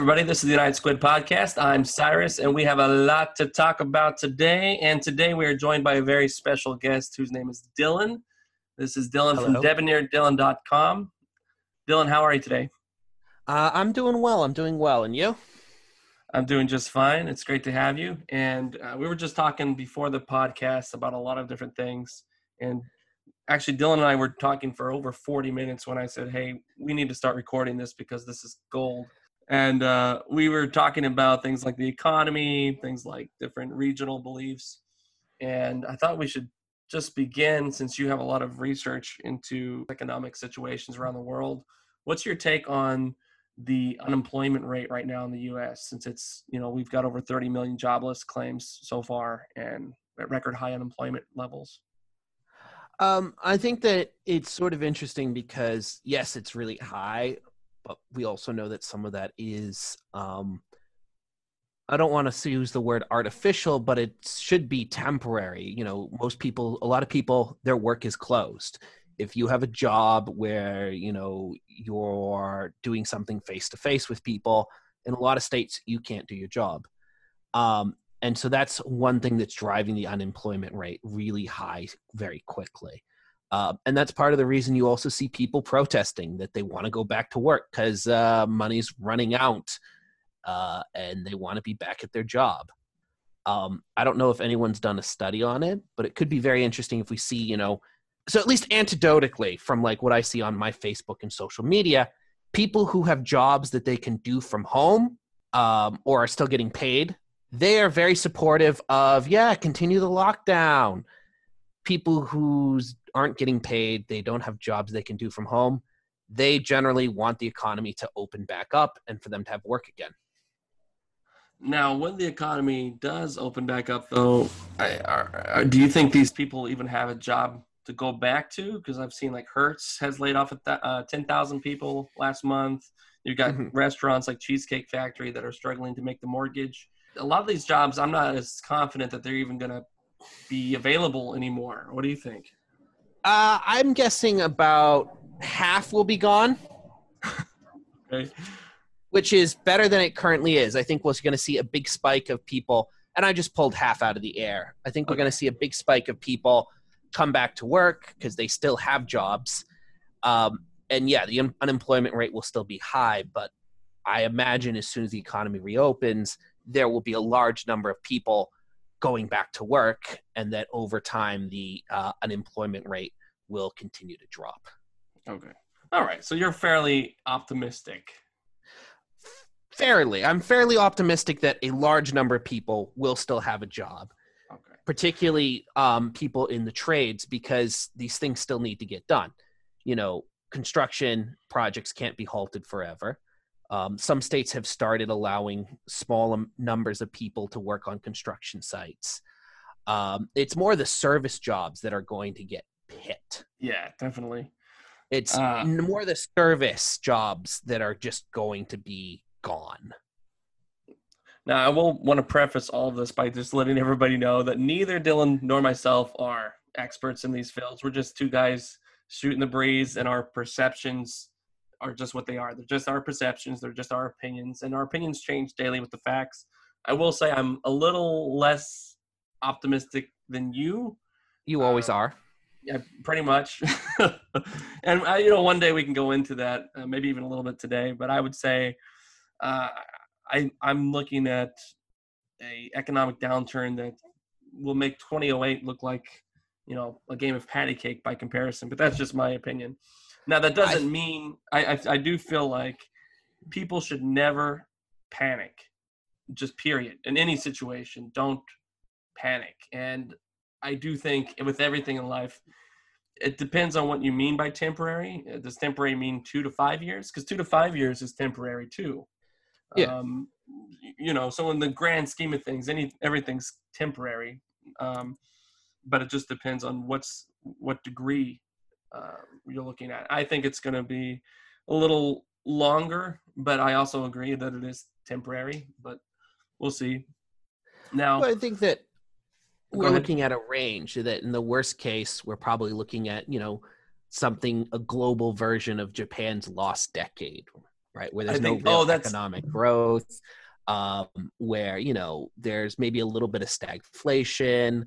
everybody. This is the United Squid Podcast. I'm Cyrus, and we have a lot to talk about today. And today we are joined by a very special guest whose name is Dylan. This is Dylan Hello. From debonairdylan.com. Dylan, how are you today? I'm doing well. And you? I'm doing just fine. It's great to have you. And we were just talking before the podcast about a lot of different things. And actually, Dylan and I were talking for over 40 minutes when I said, hey, we need to start recording this because this is gold. And we were talking about things like the economy, things like different regional beliefs. And I thought we should just begin, since you have a lot of research into economic situations around the world. What's your take on the unemployment rate right now in the U.S., since it's, you know, we've got over 30 million jobless claims so far and at record high unemployment levels? I think that it's sort of interesting because, yes, it's really high, but we also know that some of that is, I don't want to use the word artificial, but it should be temporary. You know, a lot of people, their work is closed. If you have a job where, you know, you're doing something face-to-face with people, in a lot of states, you can't do your job. And so that's one thing that's driving the unemployment rate really high very quickly. And that's part of the reason you also see people protesting that they want to go back to work because money's running out and they want to be back at their job. I don't know if anyone's done a study on it, but it could be very interesting if we see, you know, so at least anecdotally from like what I see on my Facebook and social media, people who have jobs that they can do from home or are still getting paid, they are very supportive of, continue the lockdown. People who aren't getting paid, they don't have jobs they can do from home, they generally want the economy to open back up and for them to have work again. Now, when the economy does open back up, though, do you think these people even have a job to go back to? Because I've seen like Hertz has laid off 10,000 people last month. You've got restaurants like Cheesecake Factory that are struggling to make the mortgage. A lot of these jobs, I'm not as confident that they're even going to be available anymore. What do you think? I'm guessing about half will be gone, okay. Which is better than it currently is. I think we're going to see a big spike of people, and I just pulled half out of the air. I think we're going to see a big spike of people come back to work because they still have jobs. And yeah, the unemployment rate will still be high, but I imagine as soon as the economy reopens, there will be a large number of people going back to work, and that over time, the unemployment rate will continue to drop. Okay. All right. So you're fairly optimistic. Fairly. I'm fairly optimistic that a large number of people will still have a job, okay. Particularly people in the trades, because these things still need to get done. You know, construction projects can't be halted forever. Some states have started allowing small numbers of people to work on construction sites. It's more the service jobs that are going to get hit. Yeah, definitely. It's more the service jobs that are just going to be gone. Now, I will want to preface all of this by just letting everybody know that neither Dylan nor myself are experts in these fields. We're just two guys shooting the breeze, and our perceptions are just what they are. They're just our perceptions. They're just our opinions. And our opinions change daily with the facts. I will say I'm a little less optimistic than you. You always are. Yeah, pretty much. And, you know, one day we can go into that, maybe even a little bit today. But I would say I'm looking at a economic downturn that will make 2008 look like, you know, a game of patty cake by comparison. But that's just my opinion. Now, that doesn't mean I do feel like people should never panic, just period. In any situation, don't panic. And I do think with everything in life, it depends on what you mean by temporary. Does temporary mean 2 to 5 years? Because 2 to 5 years is temporary too. Yeah. You know, so in the grand scheme of things, everything's temporary. But it just depends on what degree you're looking at. I think it's going to be a little longer, but I also agree that it is temporary, but we'll see. Now, well, I think that we're looking at a range that in the worst case, we're probably looking at, you know, a global version of Japan's lost decade. right? Where there's economic growth, where, you know, there's maybe a little bit of stagflation.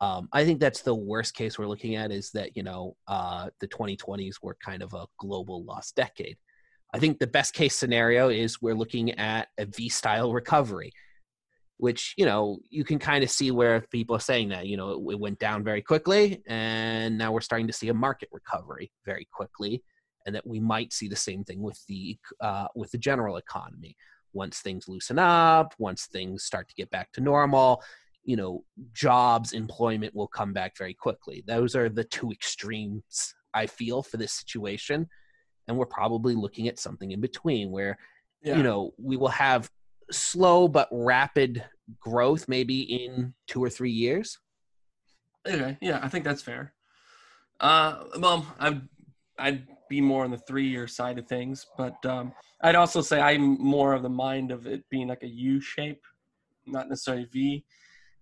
I think that's the worst case we're looking at, is that, you know, the 2020s were kind of a global lost decade. I think the best case scenario is we're looking at a V-style recovery, which, you know, you can kind of see where people are saying that, you know, it went down very quickly, and now we're starting to see a market recovery very quickly, and that we might see the same thing with the general economy. Once things loosen up, once things start to get back to normal, you know, jobs, employment will come back very quickly. Those are the two extremes, I feel, for this situation. And we're probably looking at something in between where, you know, we will have slow but rapid growth maybe in 2 or 3 years. Okay. Yeah, I think that's fair. Well, I'd be more on the 3-year side of things, but I'd also say I'm more of the mind of it being like a U shape, not necessarily V.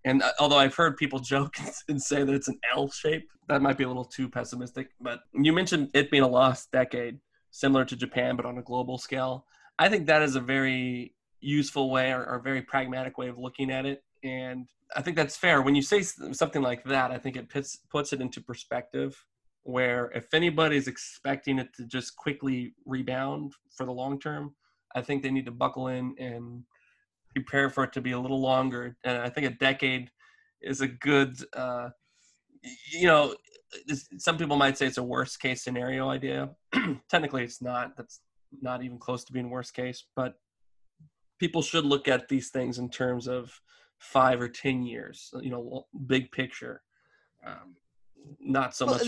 And although I've heard people joke and say that it's an L shape, that might be a little too pessimistic. But you mentioned it being a lost decade, similar to Japan, but on a global scale. I think that is a very useful way, or very pragmatic way of looking at it. And I think that's fair. When you say something like that, I think it puts it into perspective, where if anybody's expecting it to just quickly rebound for the long term, I think they need to buckle in and prepare for it to be a little longer. And I think a decade is a good, you know, some people might say it's a worst case scenario idea. Technically it's not, that's not even close to being worst case, but people should look at these things in terms of 5 or 10 years, you know, big picture. Not so much.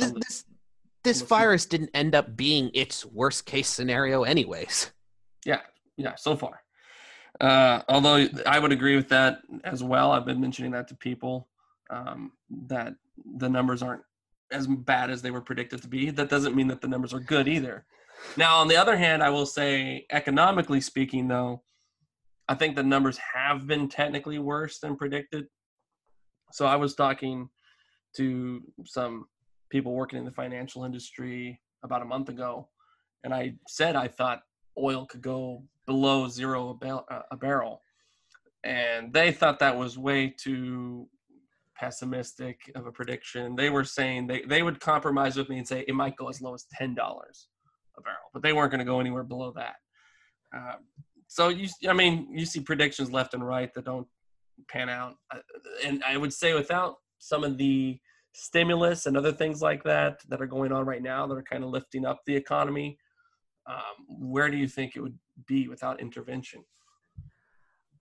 This virus didn't end up being its worst case scenario anyways. Yeah. So far. Although I would agree with that as well. I've been mentioning that to people, that the numbers aren't as bad as they were predicted to be. That doesn't mean that the numbers are good either. Now, on the other hand, I will say, economically speaking, though, I think the numbers have been technically worse than predicted. So I was talking to some people working in the financial industry about a month ago, and I said I thought oil could go below zero a barrel. And they thought that was way too pessimistic of a prediction. They were saying they would compromise with me and say it might go as low as $10 a barrel, but they weren't going to go anywhere below that. So you see predictions left and right that don't pan out. And I would say without some of the stimulus and other things like that that are going on right now that are kind of lifting up the economy, where do you think it would be without intervention?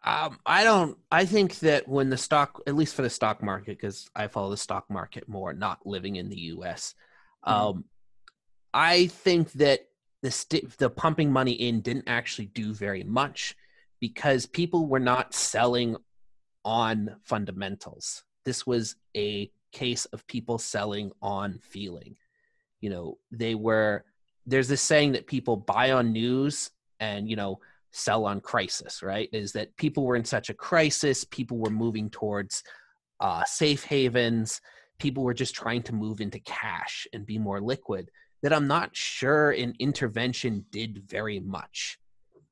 I think that when the stock, at least for the stock market, because I follow the stock market more, not living in the US, I think that the pumping money in didn't actually do very much because people were not selling on fundamentals. This was a case of people selling on feeling. You know, there's this saying that people buy on news and, you know, sell on crisis, right? Is that people were in such a crisis, people were moving towards safe havens, people were just trying to move into cash and be more liquid, that I'm not sure an intervention did very much.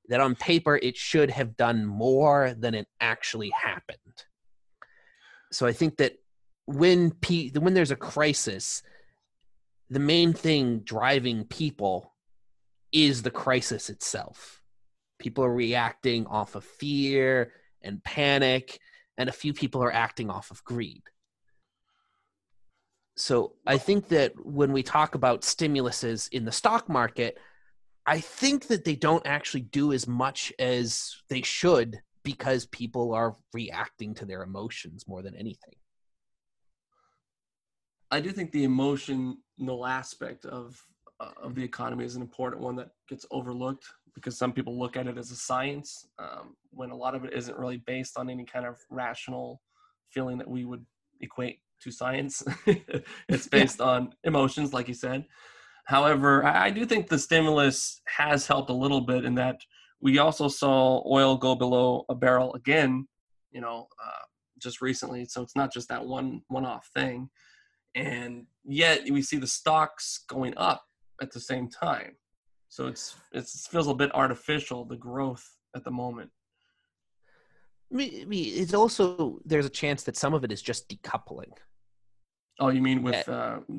That on paper, it should have done more than it actually happened. So I think that when there's a crisis, the main thing driving people is the crisis itself. People are reacting off of fear and panic, and a few people are acting off of greed. So I think that when we talk about stimuluses in the stock market, I think that they don't actually do as much as they should because people are reacting to their emotions more than anything. I do think the emotional aspect of the economy is an important one that gets overlooked because some people look at it as a science, when a lot of it isn't really based on any kind of rational feeling that we would equate to science. It's based on emotions, like you said. However, I do think the stimulus has helped a little bit in that we also saw oil go below a barrel again, you know, just recently. So it's not just that one-off thing. And yet we see the stocks going up at the same time. So it feels a bit artificial, the growth at the moment. I mean, it's also, there's a chance that some of it is just decoupling. Oh, you mean with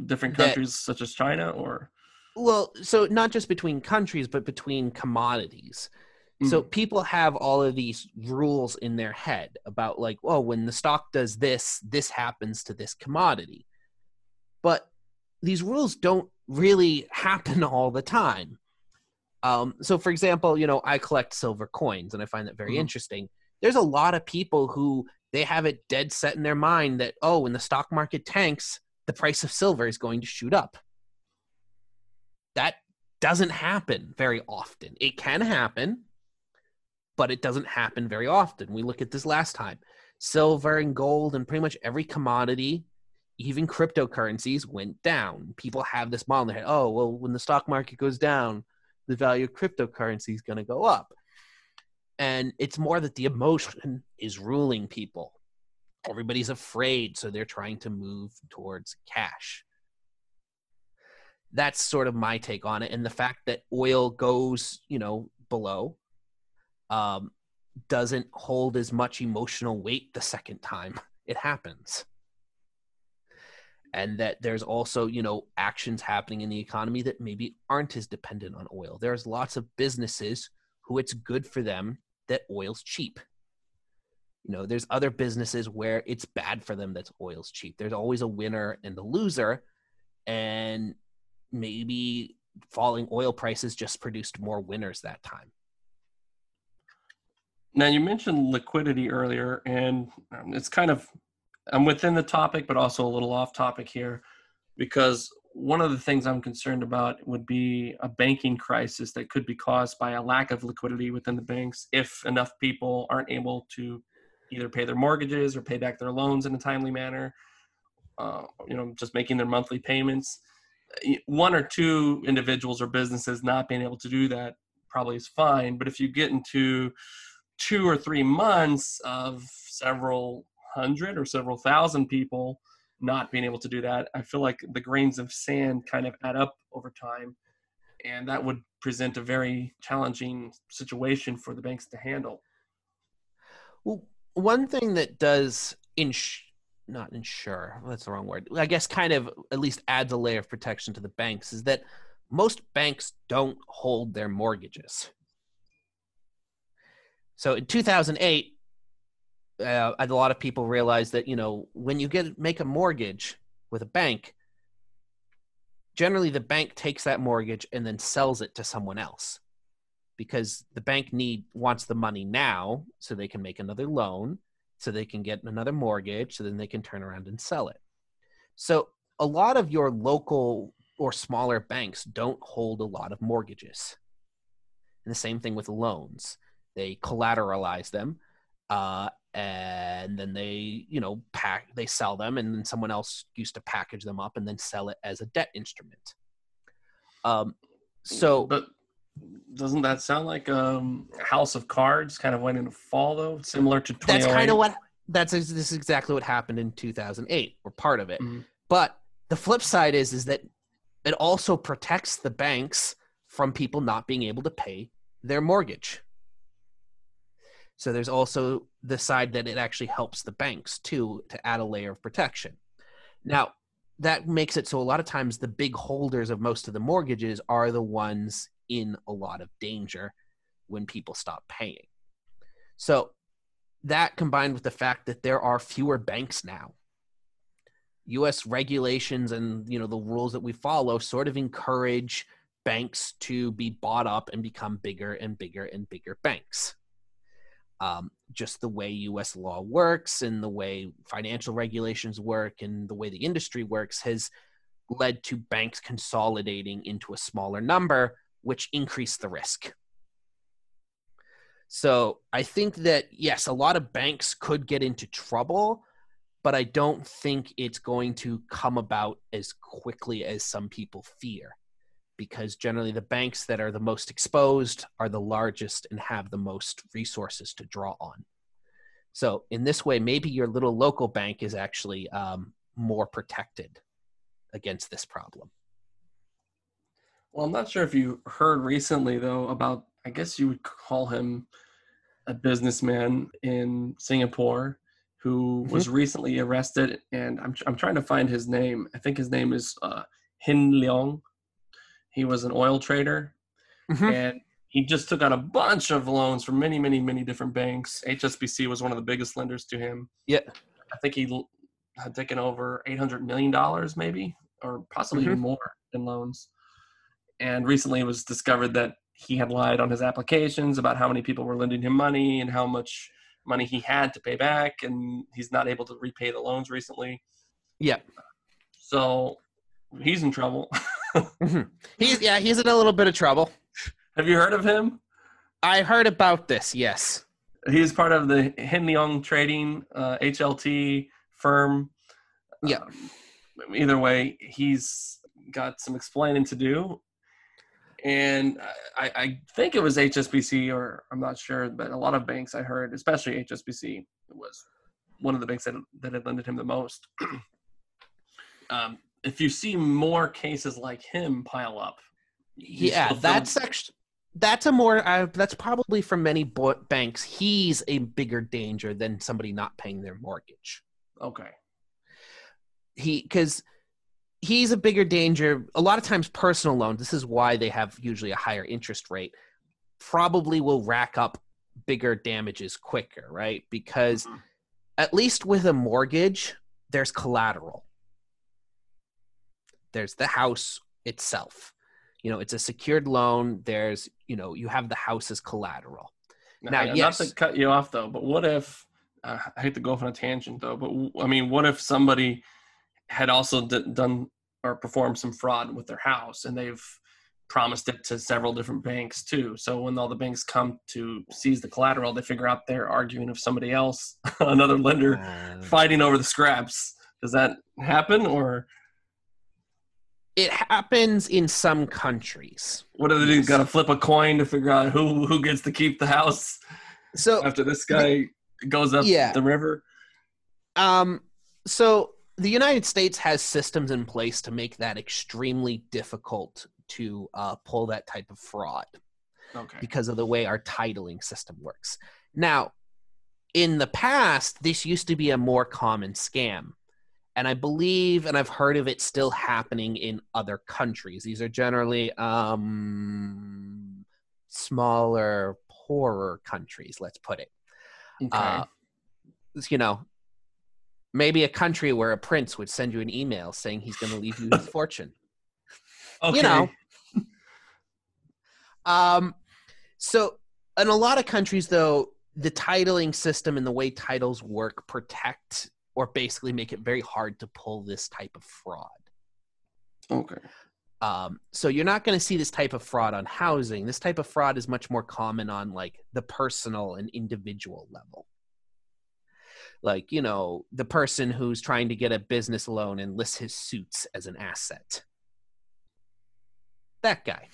different countries such as China, or? Well, so not just between countries, but between commodities. Mm-hmm. So people have all of these rules in their head about like, oh, when the stock does this, this happens to this commodity. But these rules don't really happen all the time. So for example, you know, I collect silver coins and I find that very mm-hmm. interesting. There's a lot of people who they have it dead set in their mind that, oh, when the stock market tanks, the price of silver is going to shoot up. That doesn't happen very often. It can happen, but it doesn't happen very often. We look at this last time. Silver and gold and pretty much every commodity, even cryptocurrencies, went down. People have this model in their head. Oh, well, when the stock market goes down, the value of cryptocurrency is going to go up. And it's more that the emotion is ruling people. Everybody's afraid, so they're trying to move towards cash. That's sort of my take on it. And the fact that oil goes, you know, below doesn't hold as much emotional weight the second time it happens. And that there's also, you know, actions happening in the economy that maybe aren't as dependent on oil. There's lots of businesses who it's good for them that oil's cheap. You know, there's other businesses where it's bad for them that oil's cheap. There's always a winner and a loser. And maybe falling oil prices just produced more winners that time. Now, you mentioned liquidity earlier, and it's kind of, I'm within the topic, but also a little off topic here, because one of the things I'm concerned about would be a banking crisis that could be caused by a lack of liquidity within the banks if enough people aren't able to either pay their mortgages or pay back their loans in a timely manner, you know, just making their monthly payments. One or two individuals or businesses not being able to do that probably is fine. But if you get into 2 or 3 months of several hundred or several thousand people not being able to do that, I feel like the grains of sand kind of add up over time. And that would present a very challenging situation for the banks to handle. Well, one thing that does at least adds a layer of protection to the banks is that most banks don't hold their mortgages. So in 2008, a lot of people realized that, you know, when you make a mortgage with a bank, generally the bank takes that mortgage and then sells it to someone else because the bank wants the money now so they can make another loan, so they can get another mortgage, so then they can turn around and sell it. So a lot of your local or smaller banks don't hold a lot of mortgages. And the same thing with loans. They collateralize them, and then they, you know, they sell them, and then someone else used to package them up and then sell it as a debt instrument. But doesn't that sound like House of Cards kind of went into fall, though, similar to 2008? This is exactly what happened in 2008, or part of it. Mm-hmm. But the flip side is that it also protects the banks from people not being able to pay their mortgage. So there's also the side that it actually helps the banks, too, to add a layer of protection. Now, that makes it so a lot of times the big holders of most of the mortgages are the ones in a lot of danger when people stop paying. So that, combined with the fact that there are fewer banks now, U.S. regulations and, you know, the rules that we follow sort of encourage banks to be bought up and become bigger and bigger and bigger banks. Just the way U.S. law works and the way financial regulations work and the way the industry works has led to banks consolidating into a smaller number, which increase the risk. So I think that, yes, a lot of banks could get into trouble, but I don't think it's going to come about as quickly as some people fear, because generally the banks that are the most exposed are the largest and have the most resources to draw on. So in this way, maybe your little local bank is actually more protected against this problem. Well, I'm not sure if you heard recently, though, about, I guess you would call him a businessman in Singapore who was recently arrested. And I'm trying to find his name. I think his name is Hin Leong. He was an oil trader. Mm-hmm. And he just took out a bunch of loans from many, many, many different banks. HSBC was one of the biggest lenders to him. Yeah. I think he had taken over $800 million maybe, or possibly even more in loans. And recently it was discovered that he had lied on his applications about how many people were lending him money and how much money he had to pay back. And he's not able to repay the loans recently. Yeah. So he's in trouble. He's in a little bit of trouble. Have you heard of him? I heard about this, yes. He's part of the Hin Leong Trading, HLT firm. Yeah. Either way, he's got some explaining to do. And I think it was HSBC, or I'm not sure, but a lot of banks I heard, especially HSBC, was one of the banks that had lended him the most. If you see more cases like him pile up. Yeah, that's probably for many banks. He's a bigger danger than somebody not paying their mortgage. Okay. Because he's a bigger danger. A lot of times personal loans, this is why they have usually a higher interest rate, probably will rack up bigger damages quicker, right? Because at least with a mortgage, there's collateral. There's the house itself. You know, it's a secured loan. There's, you know, you have the house as collateral. Now, yes. Not to cut you off, though, but what if, I hate to go off on a tangent, though, but what if somebody had also done or performed some fraud with their house, and they've promised it to several different banks too. So when all the banks come to seize the collateral, they figure out they're arguing with somebody else, another lender, fighting over the scraps. Does that happen, or? It happens in some countries. What do they do? Got to flip a coin to figure out who gets to keep the house. So after this guy goes up the river. So the United States has systems in place to make that extremely difficult to pull that type of fraud, because of the way our titling system works. Now, in the past, this used to be a more common scam, and I believe, and I've heard of it still happening in other countries. These are generally smaller, poorer countries, let's put it. Okay. Maybe a country where a prince would send you an email saying he's going to leave you his fortune. Okay. So in a lot of countries, though, the titling system and the way titles work protect or basically make it very hard to pull this type of fraud. Okay. So you're not going to see this type of fraud on housing. This type of fraud is much more common on like the personal and individual level. Like, you know, the person who's trying to get a business loan and lists his suits as an asset. That guy.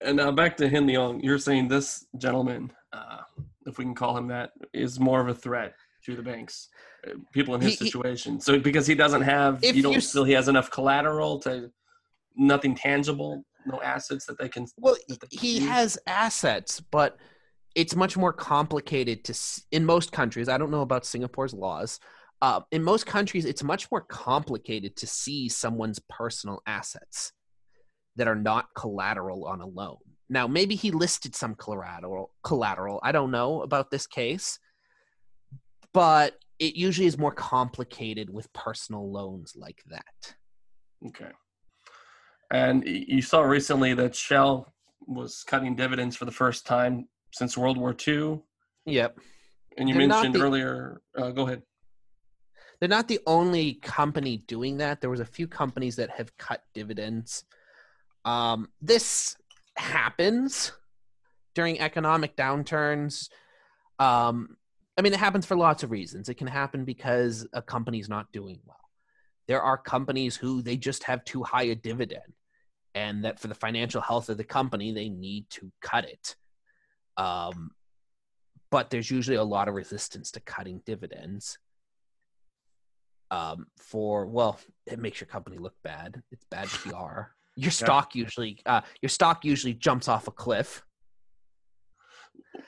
And back to Hin Leong, you're saying this gentleman, if we can call him that, is more of a threat to the banks, people in his situation. So because he doesn't have, he has enough collateral to nothing tangible, no assets that they can. Well, he has assets, but it's much more complicated in most countries. I don't know about Singapore's laws. In most countries, it's much more complicated to seize someone's personal assets that are not collateral on a loan. Now, maybe he listed some collateral. I don't know about this case, but it usually is more complicated with personal loans like that. Okay. And you saw recently that Shell was cutting dividends for the first time since World War II. Yep. And they're mentioned earlier. Go ahead. They're not the only company doing that. There was a few companies that have cut dividends. This happens during economic downturns. It happens for lots of reasons. It can happen because a company's not doing well. There are companies who they just have too high a dividend, and that for the financial health of the company, they need to cut it. But there's usually a lot of resistance to cutting dividends it makes your company look bad. It's bad PR. Your stock usually jumps off a cliff.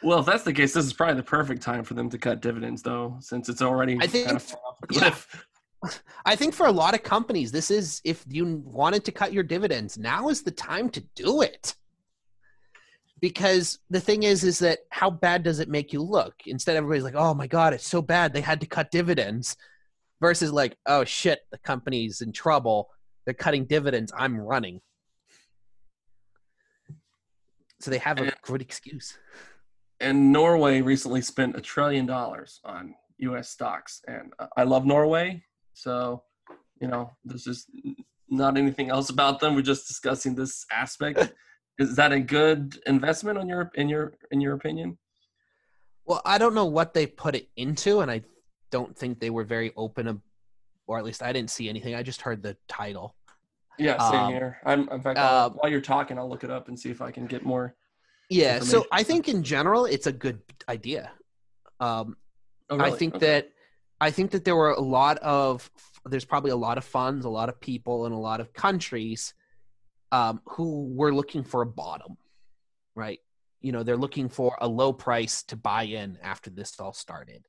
Well, if that's the case, this is probably the perfect time for them to cut dividends, though, since it's already kind of far off a cliff. Yeah. I think for a lot of companies, this is, if you wanted to cut your dividends, now is the time to do it. Because the thing is that how bad does it make you look? Instead, everybody's like, oh my God, it's so bad, they had to cut dividends. Versus like, oh shit, the company's in trouble, they're cutting dividends, I'm running. So they have a good excuse. And Norway recently spent $1 trillion on U.S. stocks. And I love Norway. So, this is not anything else about them. We're just discussing this aspect. Is that a good investment in your opinion? Well, I don't know what they put it into, and I don't think they were very open, or at least I didn't see anything. I just heard the title. Yeah, same here. In fact, while you're talking, I'll look it up and see if I can get more. Yeah, so I think in general it's a good idea. Oh, really? I think that there were there's probably a lot of funds, a lot of people, and a lot of countries who were looking for a bottom, right? They're looking for a low price to buy in after this all started.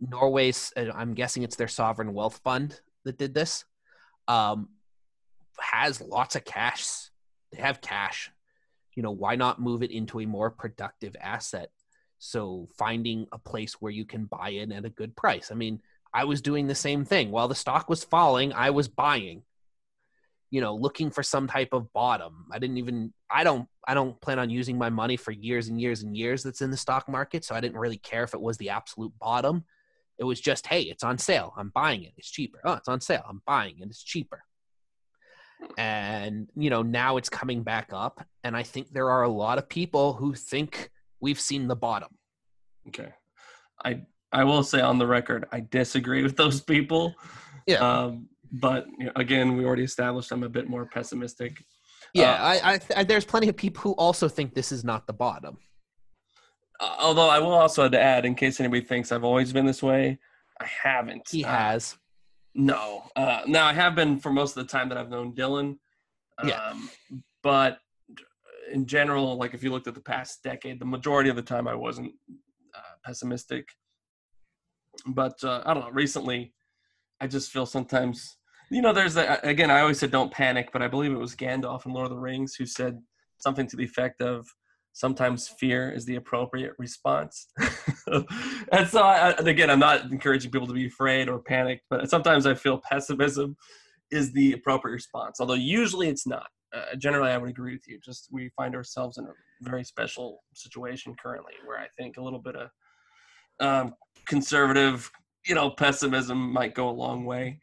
Norway's, I'm guessing it's their sovereign wealth fund that did this, has lots of cash. They have cash. Why not move it into a more productive asset? So finding a place where you can buy in at a good price. I mean, I was doing the same thing. While the stock was falling, I was buying, looking for some type of bottom. I don't plan on using my money for years and years and years that's in the stock market. So I didn't really care if it was the absolute bottom. It was just, hey, it's on sale, I'm buying it, it's cheaper. Oh, it's on sale, I'm buying it, it's cheaper. And, now it's coming back up. And I think there are a lot of people who think we've seen the bottom. Okay. I will say on the record, I disagree with those people. Yeah. But again, we already established I'm a bit more pessimistic. Yeah. There's plenty of people who also think this is not the bottom. Although I will also have to add, in case anybody thinks I've always been this way, I haven't. He has. No. Now, I have been for most of the time that I've known Dylan. But in general, like if you looked at the past decade, the majority of the time I wasn't pessimistic. But I don't know. Recently, I just feel sometimes, there's that, again, I always said don't panic, but I believe it was Gandalf in Lord of the Rings who said something to the effect of, sometimes fear is the appropriate response. And so, again, I'm not encouraging people to be afraid or panicked, but sometimes I feel pessimism is the appropriate response, although usually it's not. Generally, I would agree with you. Just we find ourselves in a very special situation currently where I think a little bit of conservative, pessimism might go a long way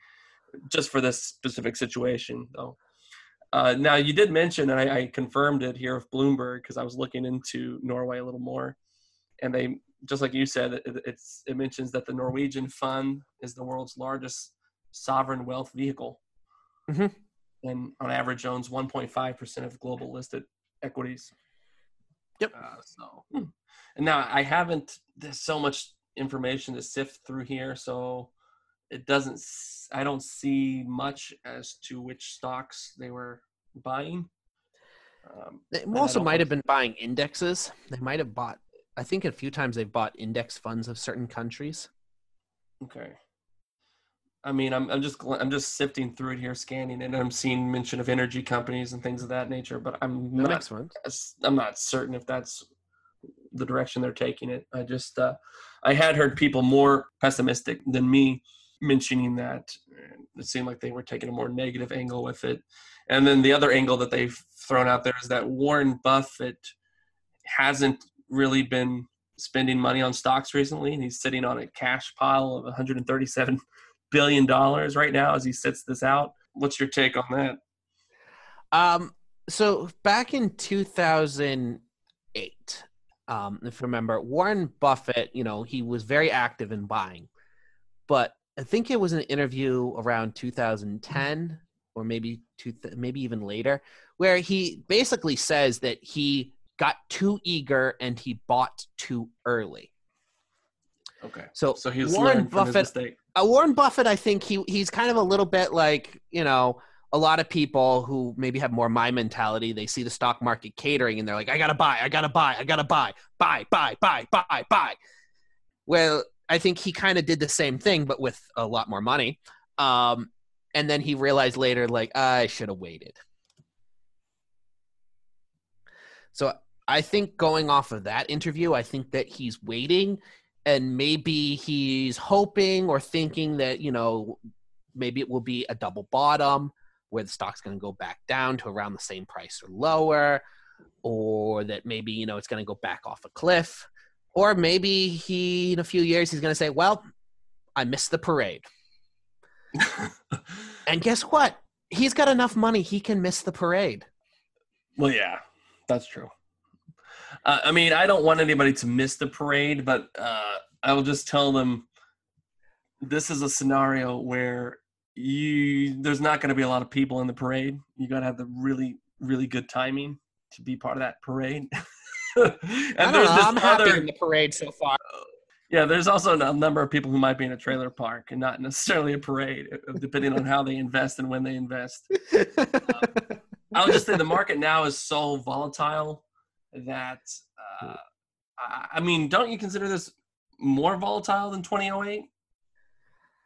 just for this specific situation, though. Now, you did mention, and I confirmed it here with Bloomberg because I was looking into Norway a little more, and they, just like you said, it mentions that the Norwegian fund is the world's largest sovereign wealth vehicle, and on average owns 1.5% of global listed equities. Yep. And now I haven't, there's so much information to sift through here, so I don't see much as to which stocks they were buying. They also might have been buying indexes. They might have bought, I think a few times they've bought index funds of certain countries. Okay. I mean, I'm just sifting through it here, scanning it, and I'm seeing mention of energy companies and things of that nature, but I'm not certain if that's the direction they're taking it. I just, I had heard people more pessimistic than me mentioning that. It seemed like they were taking a more negative angle with it. And then the other angle that they've thrown out there is that Warren Buffett hasn't really been spending money on stocks recently, and he's sitting on a cash pile of $137 billion right now as he sits this out. What's your take on that? So back in 2008, if you remember, Warren Buffett, he was very active in buying, but I think it was an interview around 2010 or maybe even later, where he basically says that he got too eager and he bought too early. Okay. So he was learning from his mistake. Warren Buffett, I think he's kind of a little bit like, a lot of people who maybe have more my mentality, they see the stock market catering and they're like, I gotta buy. Well, I think he kind of did the same thing, but with a lot more money. And then he realized later, like, I should have waited. So I think going off of that interview, I think that he's waiting and maybe he's hoping or thinking that, you know, maybe it will be a double bottom where the stock's going to go back down to around the same price or lower, or that maybe, you know, it's going to go back off a cliff, or maybe he, in a few years, he's going to say, well, I missed the parade. And guess what? He's got enough money. He can miss the parade. Well, yeah, that's true. I mean, I don't want anybody to miss the parade, but I will just tell them this is a scenario where there's not going to be a lot of people in the parade. You got to have the really, really good timing to be part of that parade. And I don't know. I'm happy in the parade so far. Yeah, there's also a number of people who might be in a trailer park and not necessarily a parade, depending on how they invest and when they invest. I would just say the market now is so volatile that, I mean, don't you consider this more volatile than 2008?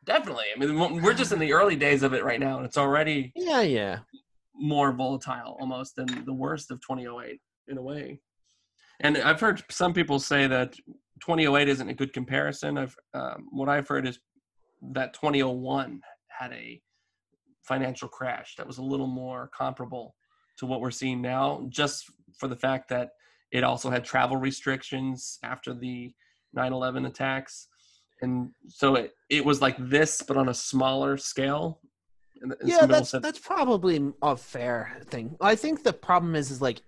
Definitely. I mean, we're just in the early days of it right now, and it's already more volatile almost than the worst of 2008 in a way. And I've heard some people say that 2008 isn't a good comparison. What I've heard is that 2001 had a financial crash that was a little more comparable to what we're seeing now, just for the fact that it also had travel restrictions after the 9/11 attacks. And so it was like this, but on a smaller scale. Yeah, that's probably a fair thing. I think the problem is like,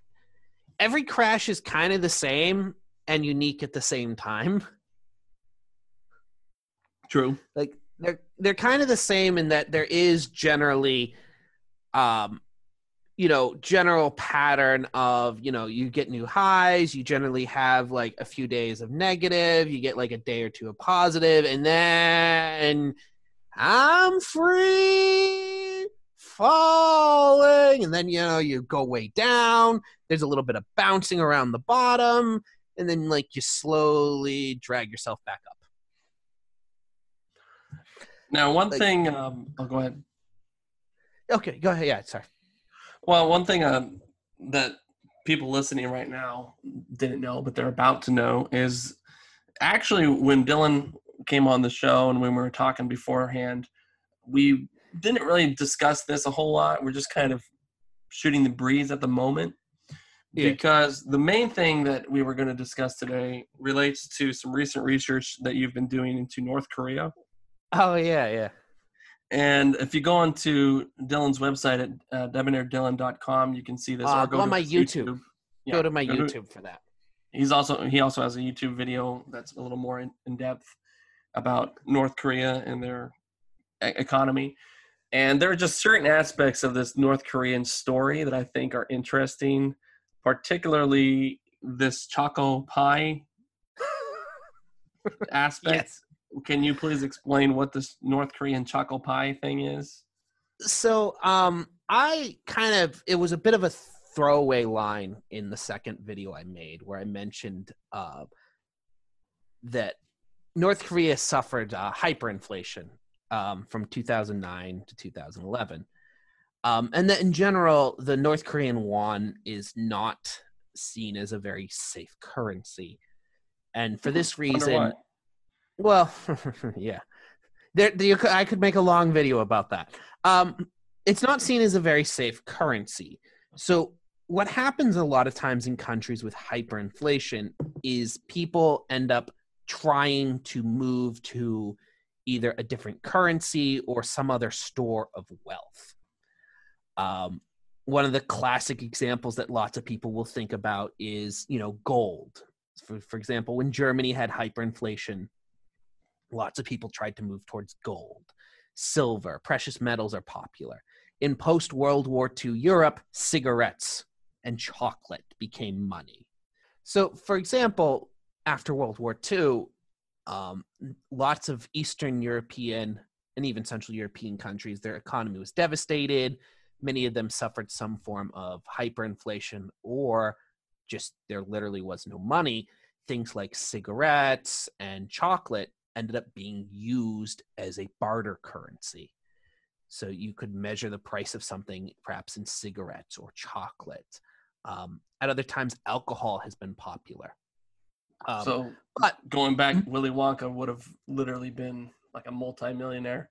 every crash is kind of the same and unique at the same time. True. Like they're kind of the same in that there is generally, you know, general pattern of, you know, you get new highs, you generally have like a few days of negative, you get like a day or two of positive, and then I'm free falling, and then, you know, you go way down. There's a little bit of bouncing around the bottom, and then like you slowly drag yourself back up. Now, one thing, I'll go ahead. Okay, go ahead. Yeah, sorry. Well, one thing that people listening right now didn't know, but they're about to know, is actually when Dylan came on the show and when we were talking beforehand, we didn't really discuss this a whole lot. We're just kind of shooting the breeze at the moment. Yeah. Because the main thing that we were going to discuss today relates to some recent research that you've been doing into North Korea. Oh, yeah, yeah. And if you go onto Dylan's website at debonairdylan.com, you can see this. Or go on my YouTube. Yeah, go to my YouTube for that. He also has a YouTube video that's a little more in depth about North Korea and their economy. And there are just certain aspects of this North Korean story that I think are interesting, particularly this Choco Pie aspect. Yes. Can you please explain what this North Korean Choco Pie thing is? So it was a bit of a throwaway line in the second video I made where I mentioned that North Korea suffered hyperinflation from 2009 to 2011. And that in general, the North Korean won is not seen as a very safe currency. And for this reason... Well, yeah, I could make a long video about that. It's not seen as a very safe currency. So what happens a lot of times in countries with hyperinflation is people end up trying to move to either a different currency or some other store of wealth. One of the classic examples that lots of people will think about is, you know, gold. For example, when Germany had hyperinflation, lots of people tried to move towards gold, silver, precious metals are popular. In post-World War II Europe, cigarettes and chocolate became money. So, for example, after World War II, lots of Eastern European and even Central European countries, their economy was devastated. many of them suffered some form of hyperinflation, or just there literally was no money. Things like cigarettes and chocolate ended up being used as a barter currency. So you could measure the price of something perhaps in cigarettes or chocolate. At other times, alcohol has been popular. But going back, Willy Wonka would have literally been like a multimillionaire.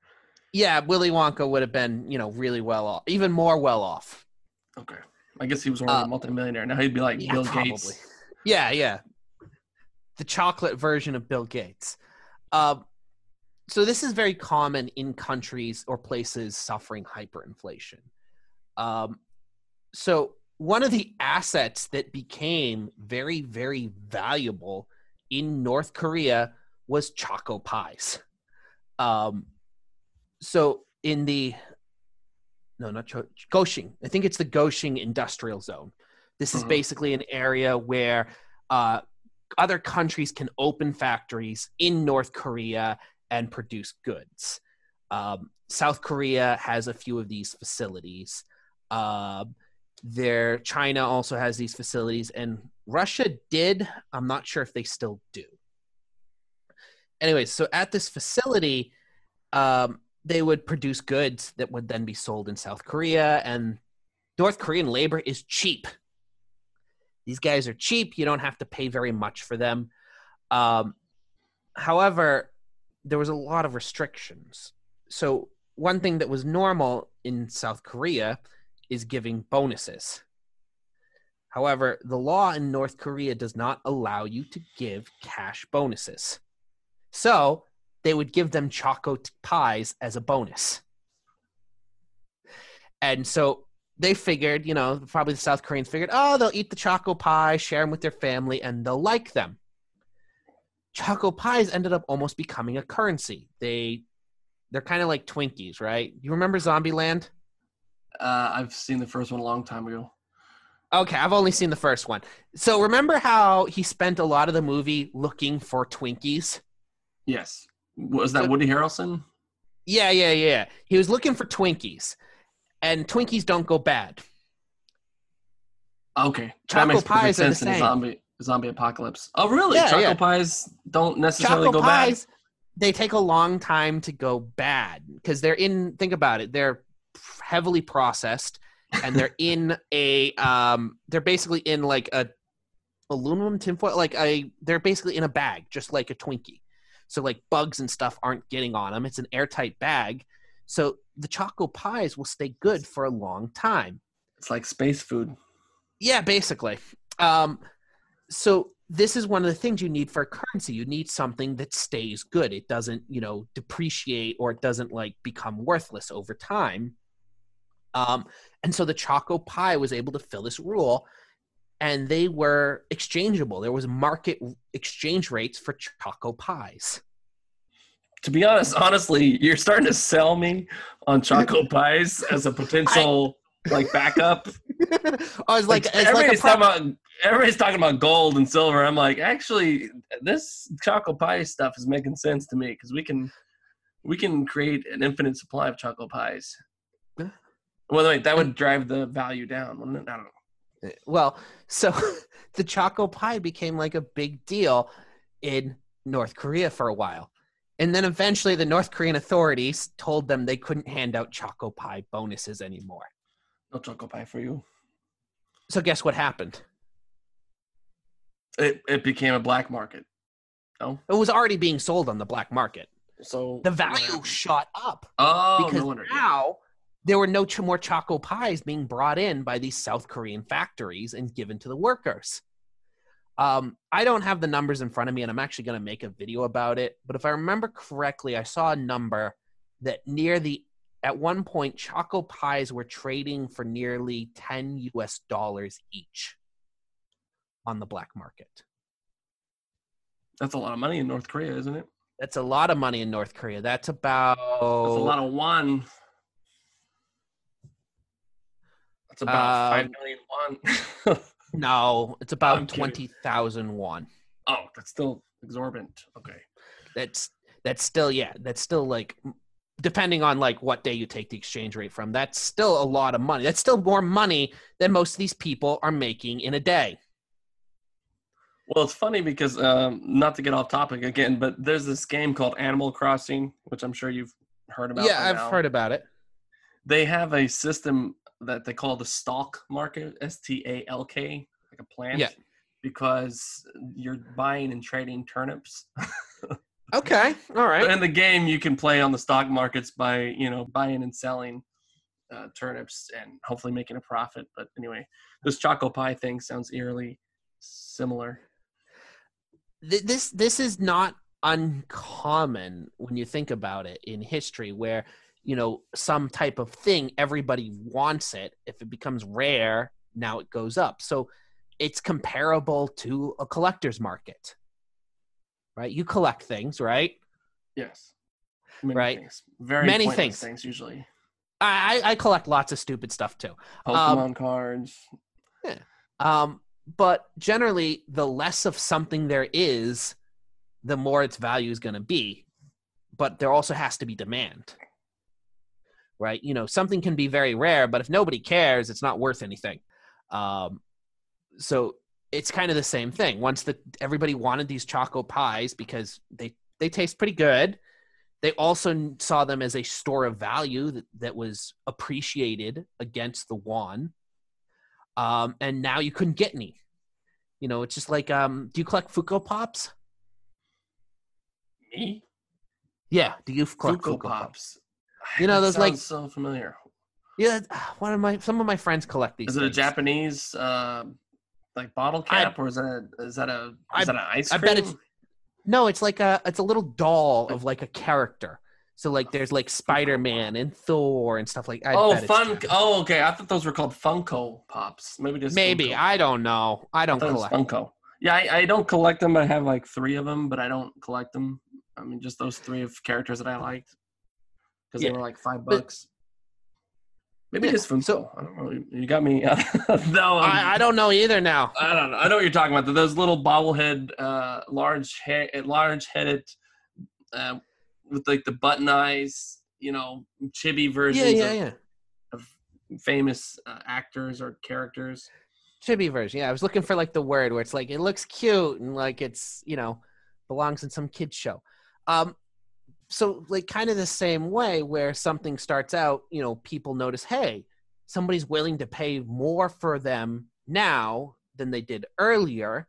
Yeah, Willy Wonka would have been, really well off, even more well off. Okay. I guess he was already a multimillionaire. Now he'd be like Bill Gates. Probably. Yeah. The chocolate version of Bill Gates. So this is very common in countries or places suffering hyperinflation. So one of the assets that became very, very valuable in North Korea was Choco Pies. Goshen. I think it's the Goshen Industrial Zone. This is basically an area where other countries can open factories in North Korea and produce goods. South Korea has a few of these facilities. China also has these facilities, and Russia did. I'm not sure if they still do. Anyways, so at this facility, they would produce goods that would then be sold in South Korea, and North Korean labor is cheap. These guys are cheap. You don't have to pay very much for them. However, there was a lot of restrictions. So one thing that was normal in South Korea is giving bonuses. However, the law in North Korea does not allow you to give cash bonuses. So they would give them Choco Pies as a bonus. And so they figured, probably the South Koreans figured, they'll eat the Choco Pie, share them with their family, and they'll like them. Choco Pies ended up almost becoming a currency. They're kind of like Twinkies, right? You remember Zombieland? I've seen the first one a long time ago. Okay, I've only seen the first one. So remember how he spent a lot of the movie looking for Twinkies? Yes. Was that Woody Harrelson? Yeah. He was looking for Twinkies, and Twinkies don't go bad. Okay. Choco Pies are the same. Zombie apocalypse. Oh, really? Yeah, Choco Pies don't necessarily go bad? They take a long time to go bad because think about it, they're heavily processed, and they're in a they're basically in like a aluminum tinfoil, they're basically in a bag, just like a Twinkie. So like bugs and stuff aren't getting on them. It's an airtight bag. So the Choco Pies will stay good for a long time. It's like space food. Yeah, basically. So this is one of the things you need for a currency. You need something that stays good. It doesn't, depreciate, or it doesn't become worthless over time. And so the Choco Pie was able to fill this rule, and they were exchangeable. There was market exchange rates for Choco Pies. To be honest, honestly, you're starting to sell me on Choco Pies as a potential backup. I was everybody's talking about gold and silver. I'm like, actually, this Choco Pie stuff is making sense to me because we can create an infinite supply of Choco Pies. Well, wait, that would drive the value down, wouldn't it? I don't know. Well, so the Choco Pie became a big deal in North Korea for a while. And then eventually the North Korean authorities told them they couldn't hand out Choco Pie bonuses anymore. No Choco Pie for you. So guess what happened? It became a black market. No? It was already being sold on the black market. So the value shot up. Oh, because no wonder. Now there were no more Choco Pies being brought in by these South Korean factories and given to the workers. I don't have the numbers in front of me, and I'm actually going to make a video about it. But if I remember correctly, I saw a number that at one point, Choco Pies were trading for nearly $10 each on the black market. That's a lot of money in North Korea, isn't it? That's a lot of money in North Korea. That's a lot of won. It's about 5 million won. No, it's about 20,000 won. Oh, that's still exorbitant. Okay. That's still depending on like what day you take the exchange rate from, that's still a lot of money. That's still more money than most of these people are making in a day. Well, it's funny because not to get off topic again, but there's this game called Animal Crossing, which I'm sure you've heard about. Yeah, I've heard about it. They have a system that they call the stock market, S-T-A-L-K, like a plant, yeah, because you're buying and trading turnips. Okay, all right. But in the game, you can play on the stock markets by, you know, buying and selling turnips and hopefully making a profit. But anyway, this Choco Pie thing sounds eerily similar. This is not uncommon when you think about it in history, where, you know, some type of thing, everybody wants it. If it becomes rare, now it goes up. So it's comparable to a collector's market, right? You collect things, right? Yes. Many things. Very many things usually. I collect lots of stupid stuff too. Pokemon cards. Yeah. But generally, the less of something there is, the more its value is going to be. But there also has to be demand, right? You know, something can be very rare, but if nobody cares, it's not worth anything. So it's kind of the same thing. Once everybody wanted these Choco Pies because they taste pretty good. They also saw them as a store of value that was appreciated against the won. And now you couldn't get any. You know, it's just like, do you collect Funko Pops? Me? Yeah. Do you collect Funko Pops? You know, those sounds like so familiar. Yeah, some of my friends collect these. Is it things. A Japanese like bottle cap, or is that an ice cream? I bet it's like it's a little doll of like a character. So like there's like Spider-Man and Thor and stuff like that. Oh, fun! Oh, okay. I thought those were called Funko Pops. Maybe Funko. I don't know. I collect Funko. Yeah, I don't collect them. I have like 3 of them, but I don't collect them. I mean, just those 3 of characters that I liked because they were like $5. Maybe it is Funko. So, I don't know. You got me. No, I don't know either now. I don't know. I know what you're talking about. Those little bobblehead, large-headed. With like the button eyes, you know, chibi versions of famous actors or characters. Chibi version, yeah. I was looking for like the word where it's like it looks cute and like it's, you know, belongs in some kid's show. So like kind of the same way where something starts out, you know, people notice, hey, somebody's willing to pay more for them now than they did earlier.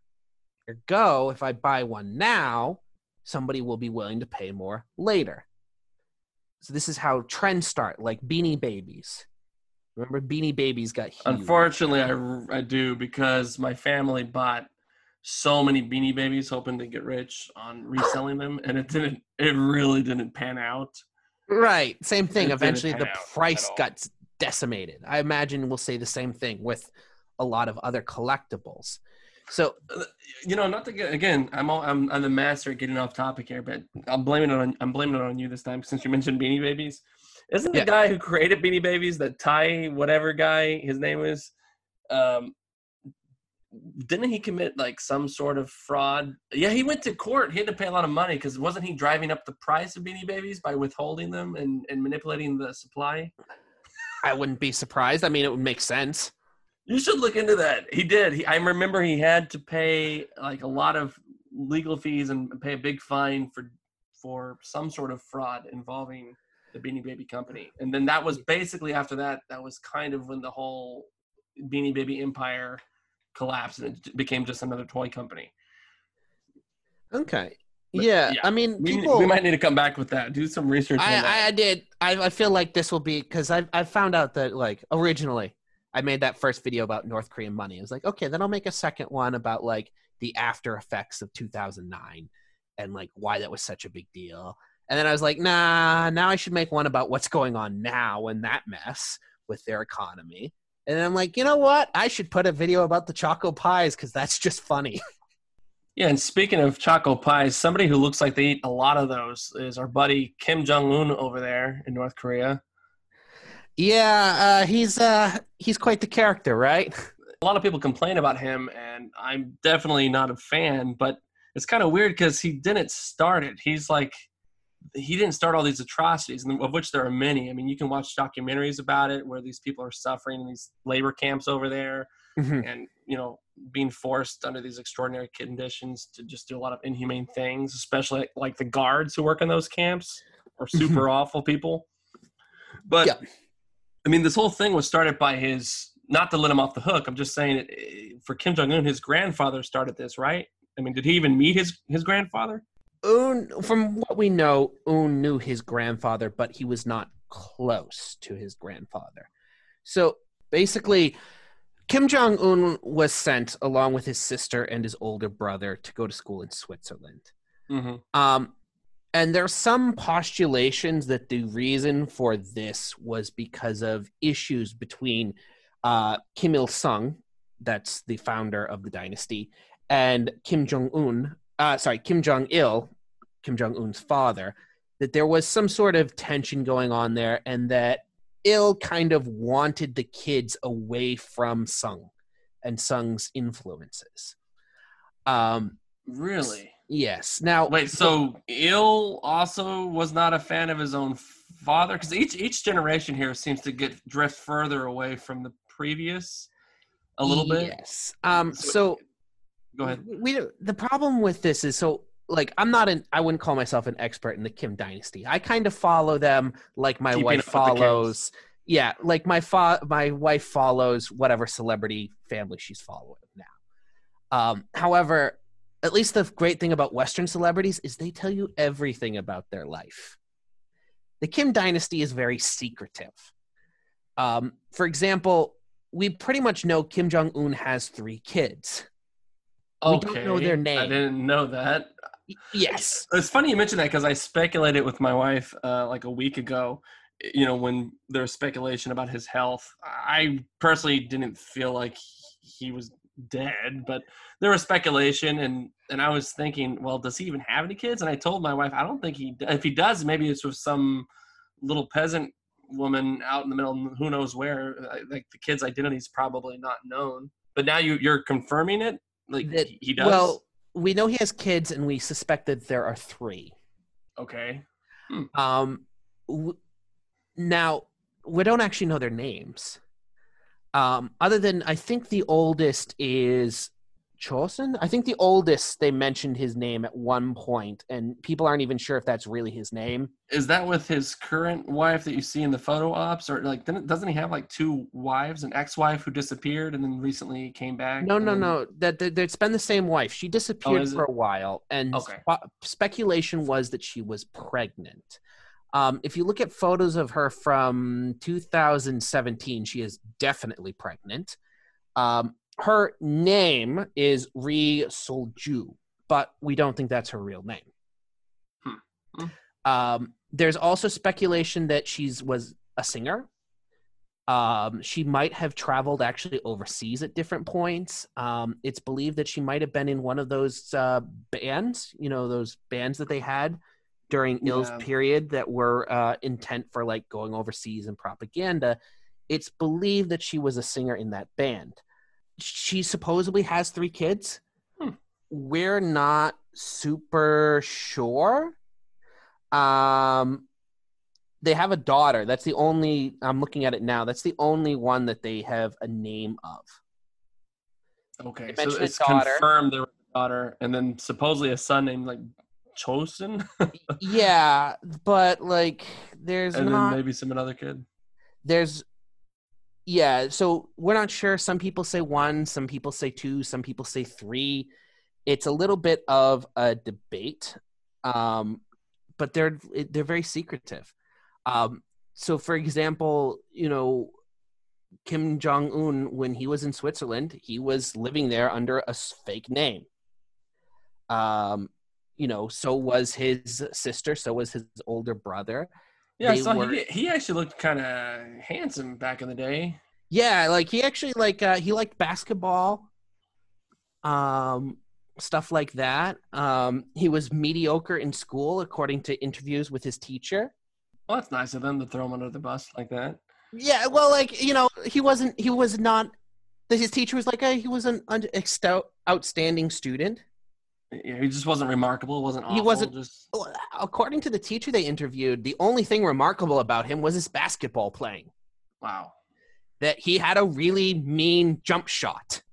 Ergo, if I buy one now, somebody will be willing to pay more later. So this is how trends start, like Beanie Babies. Remember, Beanie Babies got huge. Unfortunately, I do, because my family bought so many Beanie Babies hoping to get rich on reselling them, and it really didn't pan out. Right, same thing. Eventually, the price got decimated. I imagine we'll say the same thing with a lot of other collectibles. So, you know, not to get again. I'm the master at getting off topic here, but I'm blaming it on you this time since you mentioned Beanie Babies. Isn't the guy who created Beanie Babies, that Thai whatever guy his name is? Didn't he commit like some sort of fraud? Yeah, he went to court. He had to pay a lot of money because wasn't he driving up the price of Beanie Babies by withholding them and manipulating the supply? I wouldn't be surprised. I mean, it would make sense. You should look into that. He did. I remember he had to pay like a lot of legal fees and pay a big fine for some sort of fraud involving the Beanie Baby company. And then that was basically after that, that was kind of when the whole Beanie Baby empire collapsed and it became just another toy company. Okay. Yeah, I mean, we might need to come back with that. Do some research on that. I did. I feel like this will be, because I found out that like originally, I made that first video about North Korean money. I was like, okay, then I'll make a second one about like the after effects of 2009 and like why that was such a big deal. And then I was like, nah, now I should make one about what's going on now in that mess with their economy. And then I'm like, you know what? I should put a video about the Choco Pies because that's just funny. Yeah, and speaking of Choco Pies, somebody who looks like they eat a lot of those is our buddy Kim Jong-un over there in North Korea. Yeah, he's quite the character, right? A lot of people complain about him, and I'm definitely not a fan, but it's kind of weird because he didn't start it. He's like he didn't start all these atrocities, of which there are many. I mean, you can watch documentaries about it where these people are suffering in these labor camps over there and, you know, being forced under these extraordinary conditions to just do a lot of inhumane things, especially like the guards who work in those camps are super awful people. But yeah. I mean, this whole thing was started by his, not to let him off the hook. I'm just saying it, for Kim Jong-un, his grandfather started this, right? I mean, did he even meet his grandfather? Un, from what we know, Un knew his grandfather, but he was not close to his grandfather. So basically, Kim Jong-un was sent along with his sister and his older brother to go to school in Switzerland. And there are some postulations that the reason for this was because of issues between Kim Il-sung, that's the founder of the dynasty, and Kim Jong-il, Kim Jong-un's father, that there was some sort of tension going on there, and that Il kind of wanted the kids away from Sung and Sung's influences. Really? Yes. Now, wait, so Il also was not a fan of his own father? Because each generation here seems to drift further away from the previous a little bit. Yes. Go ahead. The problem with this is, so like, I wouldn't call myself an expert in the Kim dynasty. I kind of follow them like my wife follows. Yeah, like my wife follows whatever celebrity family she's following now. However, at least the great thing about Western celebrities is they tell you everything about their life. The Kim dynasty is very secretive. For example, we pretty much know Kim Jong-un has 3 kids. We don't know their name. I didn't know that. Yes. It's funny you mentioned that because I speculated with my wife like a week ago, you know, when there was speculation about his health. I personally didn't feel like he was dead, but there was speculation, and I was thinking, well, does he even have any kids? And I told my wife, I don't think he does. If he does, maybe it's with some little peasant woman out in the middle of who knows where. Like the kid's identity is probably not known. But now you're confirming it? Like that, he does? Well, we know he has kids, and we suspect that there are 3. Okay. Now, we don't actually know their names. Other than, I think the oldest is Chosen. I think the oldest, they mentioned his name at one point, and people aren't even sure if that's really his name. Is that with his current wife that you see in the photo ops, or like doesn't he have like 2 wives, an ex-wife who disappeared and then recently came back? No. It's been the same wife. She disappeared for a while, and speculation was that she was pregnant. If you look at photos of her from 2017, she is definitely pregnant. Her name is Ri Solju, but we don't think that's her real name. There's also speculation that she was a singer. She might have traveled actually overseas at different points. It's believed that she might have been in one of those bands, you know, those bands that they had during Il's period that were intent for like going overseas and propaganda. It's believed that she was a singer in that band. She supposedly has 3 kids. We're not super sure. They have a daughter. That's the only, I'm looking at it now, that's the only one that they have a name of. Okay, so it's confirmed there was a daughter, and then supposedly a son named, like, Chosen? Yeah, but, like, there's and not... And then maybe some another kid? There's... Yeah, so we're not sure. Some people say 1, some people say 2, some people say 3. It's a little bit of a debate, but they're very secretive. So, for example, you know, Kim Jong-un, when he was in Switzerland, he was living there under a fake name. You know, so was his sister, so was his older brother. Yeah, he actually looked kind of handsome back in the day. Yeah, like he actually he liked basketball, stuff like that. He was mediocre in school, according to interviews with his teacher. Well, that's nice of them to throw him under the bus like that. Yeah, well, like, you know, he was not. His teacher was like, he was an outstanding student. Yeah, he just wasn't remarkable. Wasn't awful. He wasn't. According to the teacher they interviewed, the only thing remarkable about him was his basketball playing. Wow. That he had a really mean jump shot.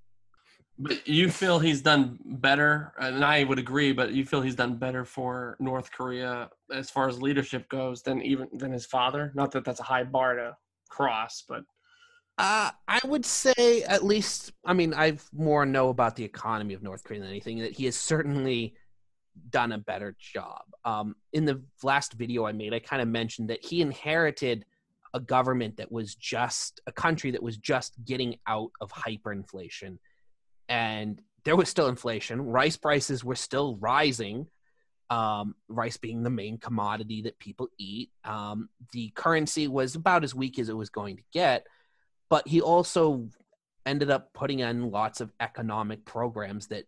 But you feel he's done better, and I would agree, but you feel he's done better for North Korea as far as leadership goes than his father? Not that that's a high bar to cross, but... I would say at least, I mean, I more know about the economy of North Korea than anything, that he has certainly done a better job. In the last video I made, I kind of mentioned that he inherited a government that was just, a country that was just getting out of hyperinflation. And there was still inflation. Rice prices were still rising, rice being the main commodity that people eat. The currency was about as weak as it was going to get. But he also ended up putting in lots of economic programs that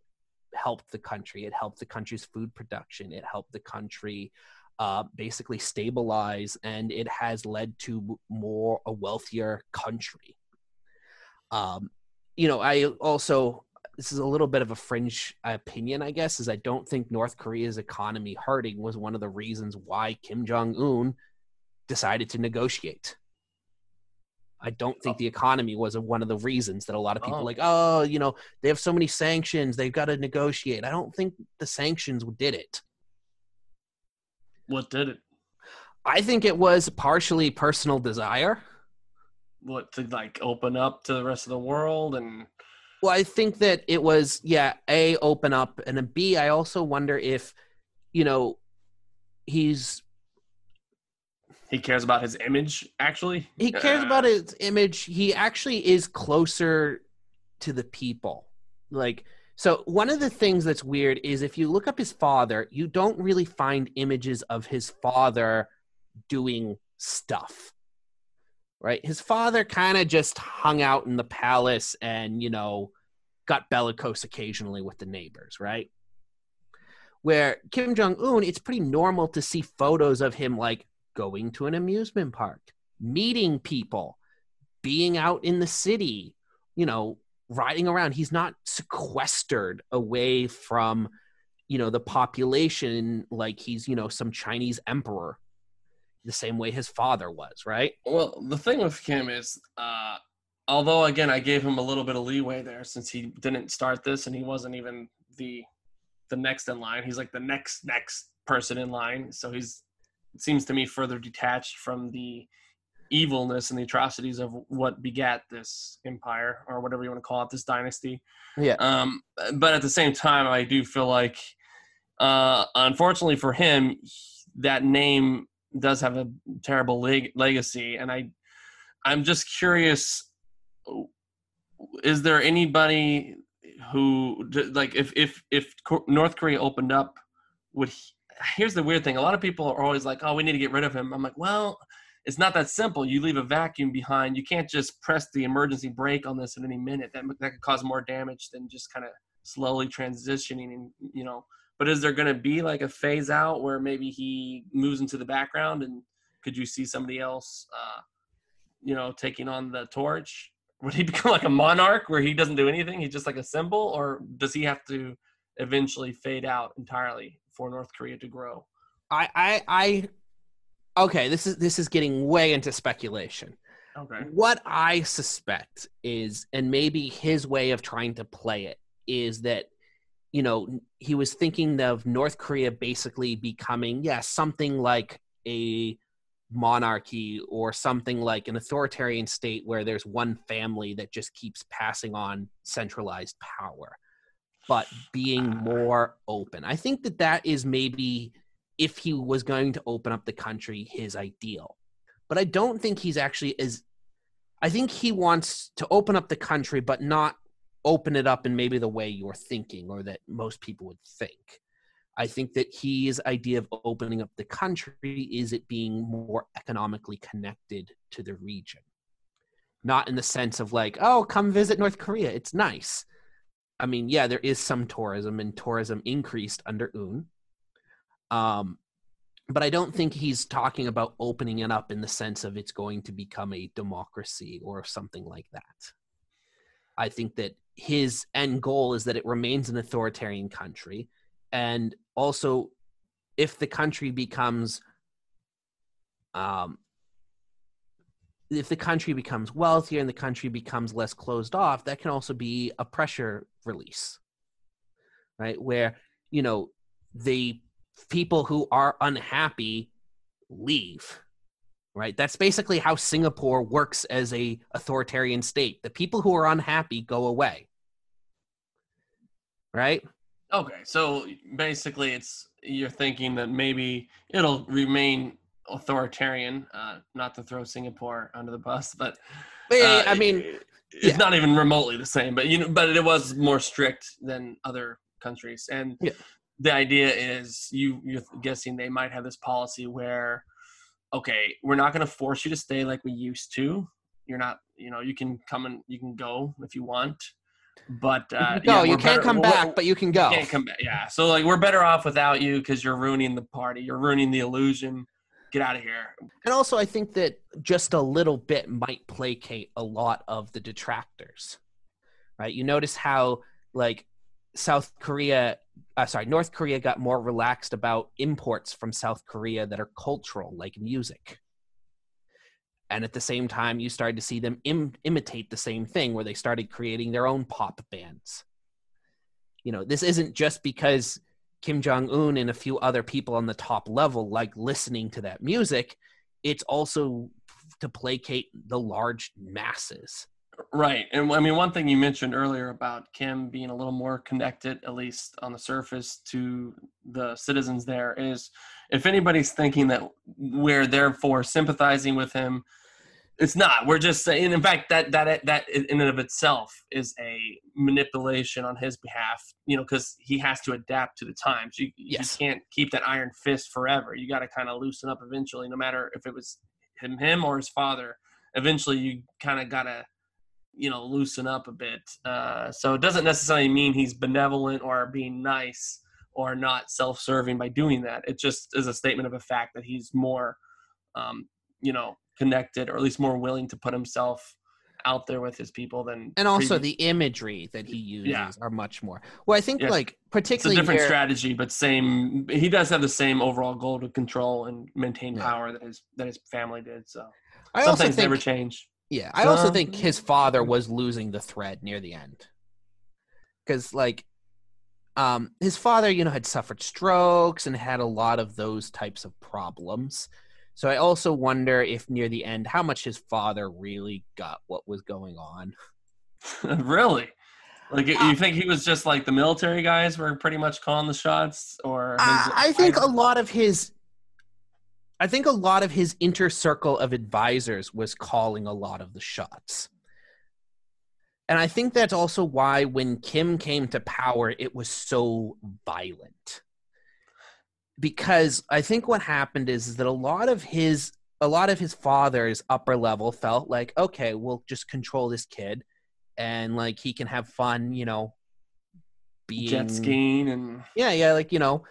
helped the country. It helped the country's food production. It helped the country basically stabilize, and it has led to more a wealthier country. You know, I also, this is a little bit of a fringe opinion, I guess, is I don't think North Korea's economy hurting was one of the reasons why Kim Jong-un decided to negotiate. I don't think the economy was one of the reasons that a lot of people like, oh, you know, they have so many sanctions, they've got to negotiate. I don't think the sanctions did it. What did it? I think it was partially personal desire. What, to like open up to the rest of the world? And well, I think that it was, yeah, A, open up, and then B, I also wonder if, you know, he cares about his image, actually. He cares about his image. He actually is closer to the people. Like, so one of the things that's weird is if you look up his father, you don't really find images of his father doing stuff, right? His father kind of just hung out in the palace and, you know, got bellicose occasionally with the neighbors, right? Where Kim Jong-un, it's pretty normal to see photos of him, like, going to an amusement park, meeting people, being out in the city, you know, riding around. He's not sequestered away from, you know, the population like he's, you know, some Chinese emperor, the same way his father was, right? Well, the thing with Kim is, although, again, I gave him a little bit of leeway there since he didn't start this and he wasn't even the next in line. He's like the next person in line. So he's, it seems to me, further detached from the evilness and the atrocities of what begat this empire or whatever you want to call it, this dynasty. Yeah. But at the same time, I do feel like, unfortunately for him, that name does have a terrible legacy. And I'm just curious, is there anybody who, like, if North Korea opened up, would he, here's the weird thing. A lot of people are always like, oh, we need to get rid of him. I'm like, well, it's not that simple. You leave a vacuum behind. You can't just press the emergency brake on this at any minute. That could cause more damage than just kind of slowly transitioning. And, you know, but is there going to be like a phase out where maybe he moves into the background, and could you see somebody else, you know, taking on the torch? Would he become like a monarch where he doesn't do anything? He's just like a symbol, or does he have to eventually fade out entirely for North Korea to grow? Okay, this is getting way into speculation. Okay. What I suspect is, and maybe his way of trying to play it, is that, you know, he was thinking of North Korea basically becoming, something like a monarchy or something like an authoritarian state where there's one family that just keeps passing on centralized power, but being more open. I think that is maybe, if he was going to open up the country, his ideal. But I don't think he's actually as... I think he wants to open up the country, but not open it up in maybe the way you're thinking or that most people would think. I think that his idea of opening up the country is it being more economically connected to the region. Not in the sense of like, oh, come visit North Korea, it's nice. I mean, yeah, there is some tourism, and tourism increased under Un. But I don't think he's talking about opening it up in the sense of it's going to become a democracy or something like that. I think that his end goal is that it remains an authoritarian country, and also if the country becomes wealthier and the country becomes less closed off, that can also be a pressure release, right? Where, you know, the people who are unhappy leave, right? That's basically how Singapore works as a authoritarian state. The people who are unhappy go away, right? Okay, so basically it's, you're thinking that maybe it'll remain authoritarian, not to throw Singapore under the bus, but I mean, it's not even remotely the same, but you know, but it was more strict than other countries. And the idea is you're guessing they might have this policy where, okay, we're not going to force you to stay like we used to. You're not, you know, you can come and you can go if you want, but you can't come back, but you can go. You can't come back. Yeah. So like, we're better off without you because you're ruining the party. You're ruining the illusion. Get out of here. And also, I think that just a little bit might placate a lot of the detractors, right? You notice how, like, North Korea got more relaxed about imports from South Korea that are cultural, like music. And at the same time, you started to see them imitate the same thing, where they started creating their own pop bands. You know, this isn't just because Kim Jong-un and a few other people on the top level like listening to that music. It's also to placate the large masses. Right. And I mean, one thing you mentioned earlier about Kim being a little more connected, at least on the surface, to the citizens there is, if anybody's thinking that we're therefore sympathizing with him, it's not. We're just saying, in fact, that in and of itself is a manipulation on his behalf, you know, because he has to adapt to the times. You can't keep that iron fist forever. You got to kind of loosen up eventually, no matter if it was him or his father. Eventually, you kind of got to, you know, loosen up a bit. So it doesn't necessarily mean he's benevolent or being nice or not self-serving by doing that. It just is a statement of a fact that he's more, you know, connected, or at least more willing to put himself out there with his people than. And also the imagery that he uses are much more. Well, I think like particularly it's a different strategy, but same. He does have the same overall goal to control and maintain power that his family did. So some things never change. Yeah, I also think his father was losing the thread near the end, because like, his father, you know, had suffered strokes and had a lot of those types of problems. So I also wonder if near the end, how much his father really got what was going on. Really? Like, you think he was just like the military guys were pretty much calling the shots, or? I think a lot of his inner circle of advisors was calling a lot of the shots. And I think that's also why when Kim came to power, it was so violent. Because I think what happened is that a lot of his father's upper level felt like, okay, we'll just control this kid, and like he can have fun, you know, being jet skiing and like, you know.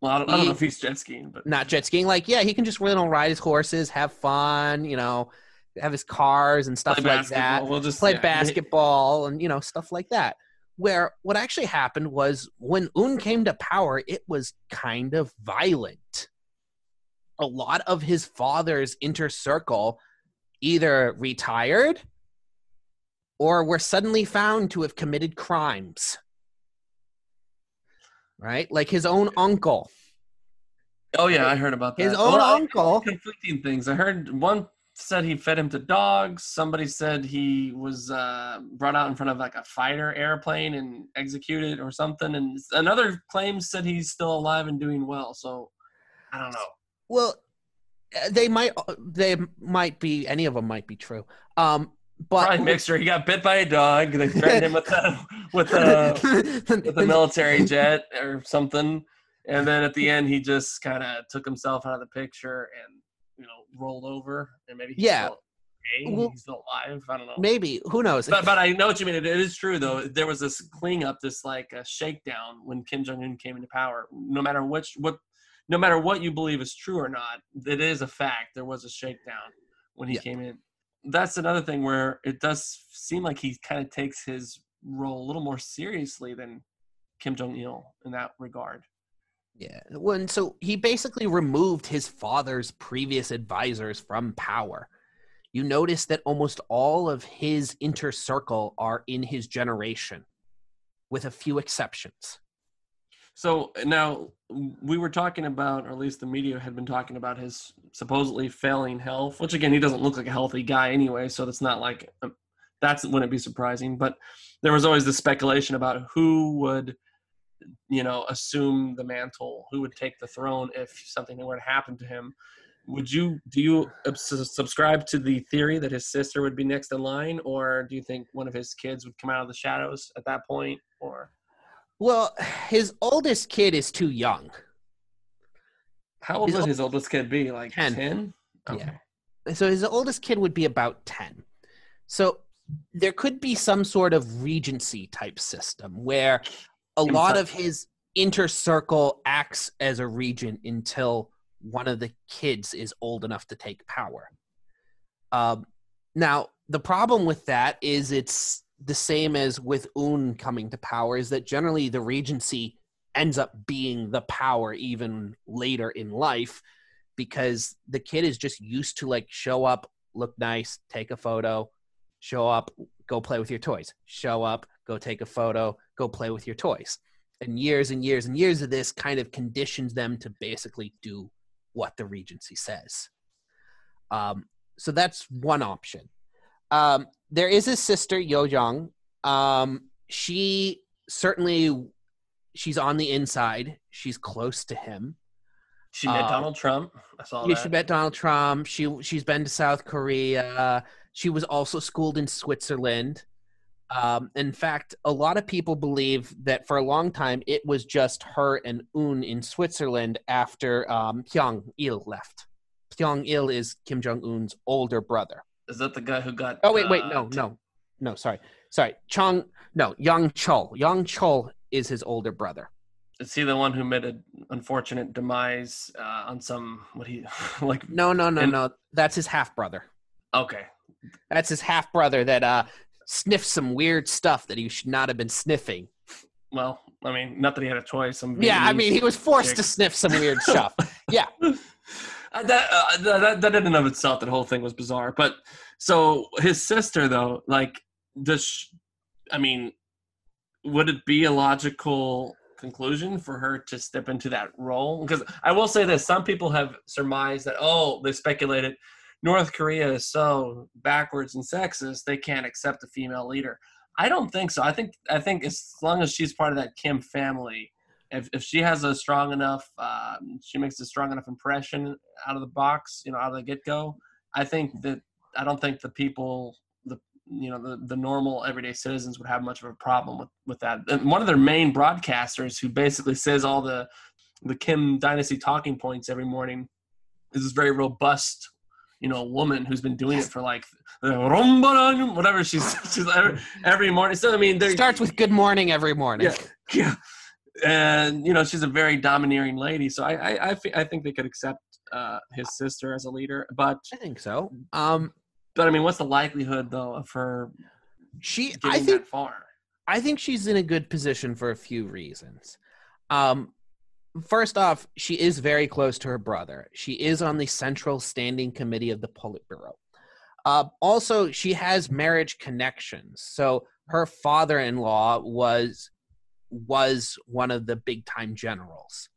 Well, I don't know if he's jet skiing, but not jet skiing. Like, yeah, he can just really ride his horses, have fun, you know, have his cars and stuff like that. We'll just play basketball and, you know, stuff like that. Where what actually happened was when Un came to power, it was kind of violent. A lot of his father's inner circle either retired or were suddenly found to have committed crimes. Right? Like his own uncle. Oh, yeah, I heard about that. His own uncle. Conflicting things. I heard one said he fed him to dogs. Somebody said he was brought out in front of like a fighter airplane and executed or something. And another claim said he's still alive and doing well. So I don't know. Well, they might be, any of them might be true. But probably mixture. He got bit by a dog. They threatened him with a military jet or something. And then at the end, he just kind of took himself out of the picture and, you know, rolled over, and maybe he's still okay. Well, he's still alive. I don't know. Maybe, who knows? But I know what you mean. It is true though. There was this cleanup, this like a shakedown when Kim Jong Un came into power. No matter what you believe is true or not, it is a fact. There was a shakedown when he came in. That's another thing where it does seem like he kind of takes his role a little more seriously than Kim Jong Il in that regard. Yeah. Well, and so he basically removed his father's previous advisors from power. You notice that almost all of his inner circle are in his generation, with a few exceptions. So now we were talking about, or at least the media had been talking about, his supposedly failing health, which again, he doesn't look like a healthy guy anyway. So that's not like, that's wouldn't be surprising, but there was always this speculation about who would, you know, assume the mantle, who would take the throne if something were to happen to him. Do you subscribe to the theory that his sister would be next in line, or do you think one of his kids would come out of the shadows at that point, or? Well, his oldest kid is too young. How old would his oldest kid be? Like 10? Okay. Yeah. So his oldest kid would be about 10. So there could be some sort of regency type system where a lot of his inner circle acts as a regent until one of the kids is old enough to take power. Now, the problem with that is it's the same as with Un coming to power, is that generally the regency ends up being the power even later in life, because the kid is just used to like show up, look nice, take a photo, show up, go play with your toys, show up, go take a photo, go play with your toys. And years and years and years of this kind of conditions them to basically do what the regency says. So that's one option. There is his sister, Yo-Jong. She's on the inside. She's close to him. She met Donald Trump. I saw that. She met Donald Trump. She's been to South Korea. She was also schooled in Switzerland. In fact, a lot of people believe that for a long time, it was just her and Un in Switzerland after Pyong-il left. Pyong-il is Kim Jong-un's older brother. Is that the guy who got... Oh, wait, no, sorry. Yang Chol. Yang Chol is his older brother. Is he the one who made an unfortunate demise on some... No. That's his half-brother. Okay. That's his half-brother that... sniffed some weird stuff that he should not have been sniffing. Well, I mean, not that he had a choice. He was forced to sniff some weird stuff. Yeah. That in and of itself, that whole thing was bizarre. But so his sister, though, like, would it be a logical conclusion for her to step into that role? Because I will say this, some people have surmised that, they speculated, North Korea is so backwards and sexist, they can't accept a female leader. I don't think so. I think as long as she's part of that Kim family, if she has a strong enough, she makes a strong enough impression out of the box, out of the get-go, I don't think the people, the normal everyday citizens would have much of a problem with that. And one of their main broadcasters who basically says all the Kim dynasty talking points every morning is this very robust woman who's been doing it for like whatever she's every morning. So it starts with good morning every morning. Yeah. And she's a very domineering lady. So I think they could accept his sister as a leader. But I think so. But what's the likelihood though of her? That far? I think she's in a good position for a few reasons. First off, she is very close to her brother. She is on the Central Standing Committee of the Politburo. Also, she has marriage connections. So her father-in-law was one of the big-time generals.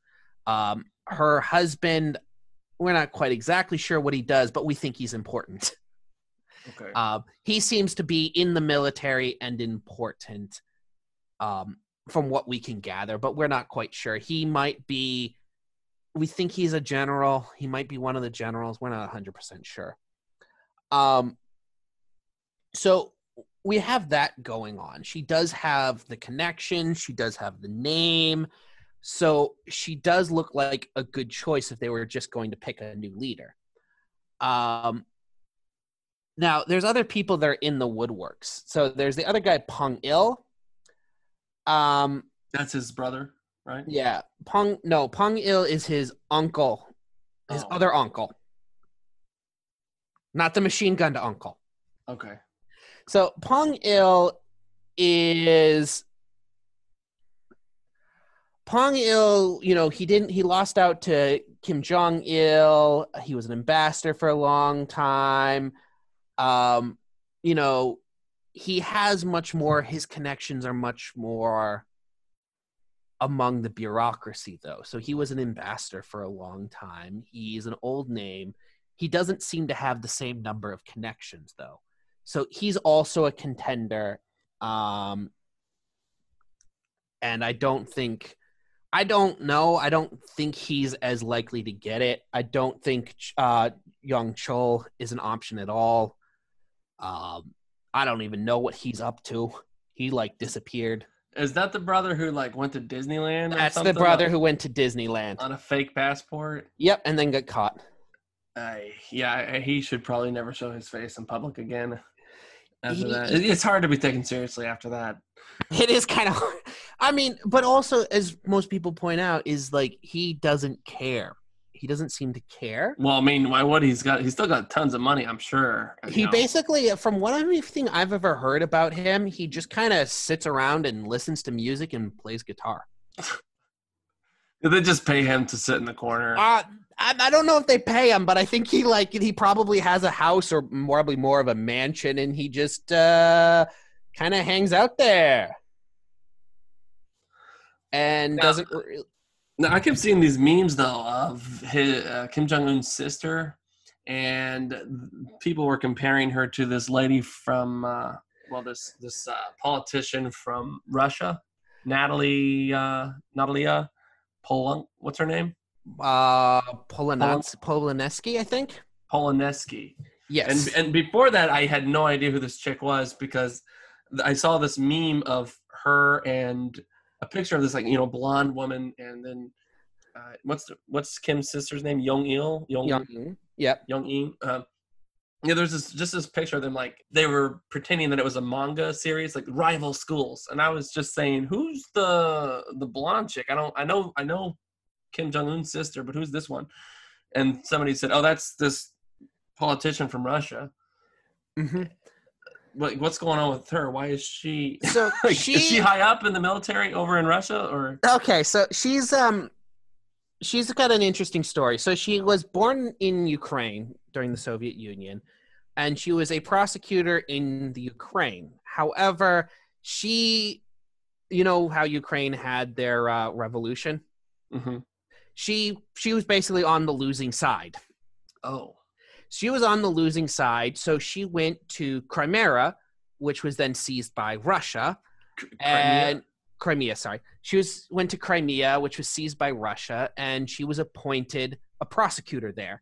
Her husband, we're not quite exactly sure what he does, but we think he's important. Okay. He seems to be in the military and important. From what we can gather, but we're not quite sure. We think he's a general. He might be one of the generals. We're not 100% sure. So we have that going on. She does have the connection. She does have the name. So she does look like a good choice if they were just going to pick a new leader. Now, there's other people that are in the woodworks. So there's the other guy, Pyong-il. That's his brother, right? Yeah. Pyong-il is his uncle, other uncle. Not the machine gun to uncle. Okay. So Pyong-il is Pyong-il, you know, he lost out to Kim Jong-il. He was an ambassador for a long time. You know, he has much more, his connections are much more among the bureaucracy, though. So he was an ambassador for a long time. He's an old name. He doesn't seem to have the same number of connections, though. So he's also a contender. And I don't think he's as likely to get it. I don't think Young Chol is an option at all. I don't even know what he's up to. He like disappeared. Is that the brother who like went to Disneyland? That's something? The brother who went to Disneyland on a fake passport. Yep, and then got caught. Yeah, he should probably never show his face in public again. After that, it's hard to be taken seriously after that. It is kind of hard. I mean, but also, as most people point out, is like he doesn't care. He doesn't seem to care. Well, I mean, why would he's got? He's still got tons of money, I'm sure. He basically, from what everything I've ever heard about him, he just kind of sits around and listens to music and plays guitar. They just pay him to sit in the corner. I don't know if they pay him, but I think he probably has a house or probably more of a mansion, and he just kind of hangs out there. And doesn't. Now I kept seeing these memes though of his Kim Jong-un's sister, and people were comparing her to this lady from this politician from Russia, Natalia Polan. What's her name? Polansky, I think. Polansky. Yes. And before that, I had no idea who this chick was because I saw this meme of her and a picture of this, like, you know, blonde woman, and then what's Kim's sister's name? Young Il. Yep. Young Il. Yeah, there's this picture of them, like they were pretending that it was a manga series, like rival schools, and I was just saying, who's the blonde chick? I know Kim Jong-un's sister, but who's this one? And somebody said, oh, that's this politician from Russia. Mm-hmm. What's going on with her? Why is she? So is she high up in the military over in Russia, or? Okay, so she's got an interesting story. So she was born in Ukraine during the Soviet Union, and she was a prosecutor in the Ukraine. However, she, you know how Ukraine had their revolution. Mm-hmm. She was basically on the losing side. Oh. She was on the losing side, so she went to Crimea, which was then seized by Russia. She went to Crimea, which was seized by Russia, and she was appointed a prosecutor there.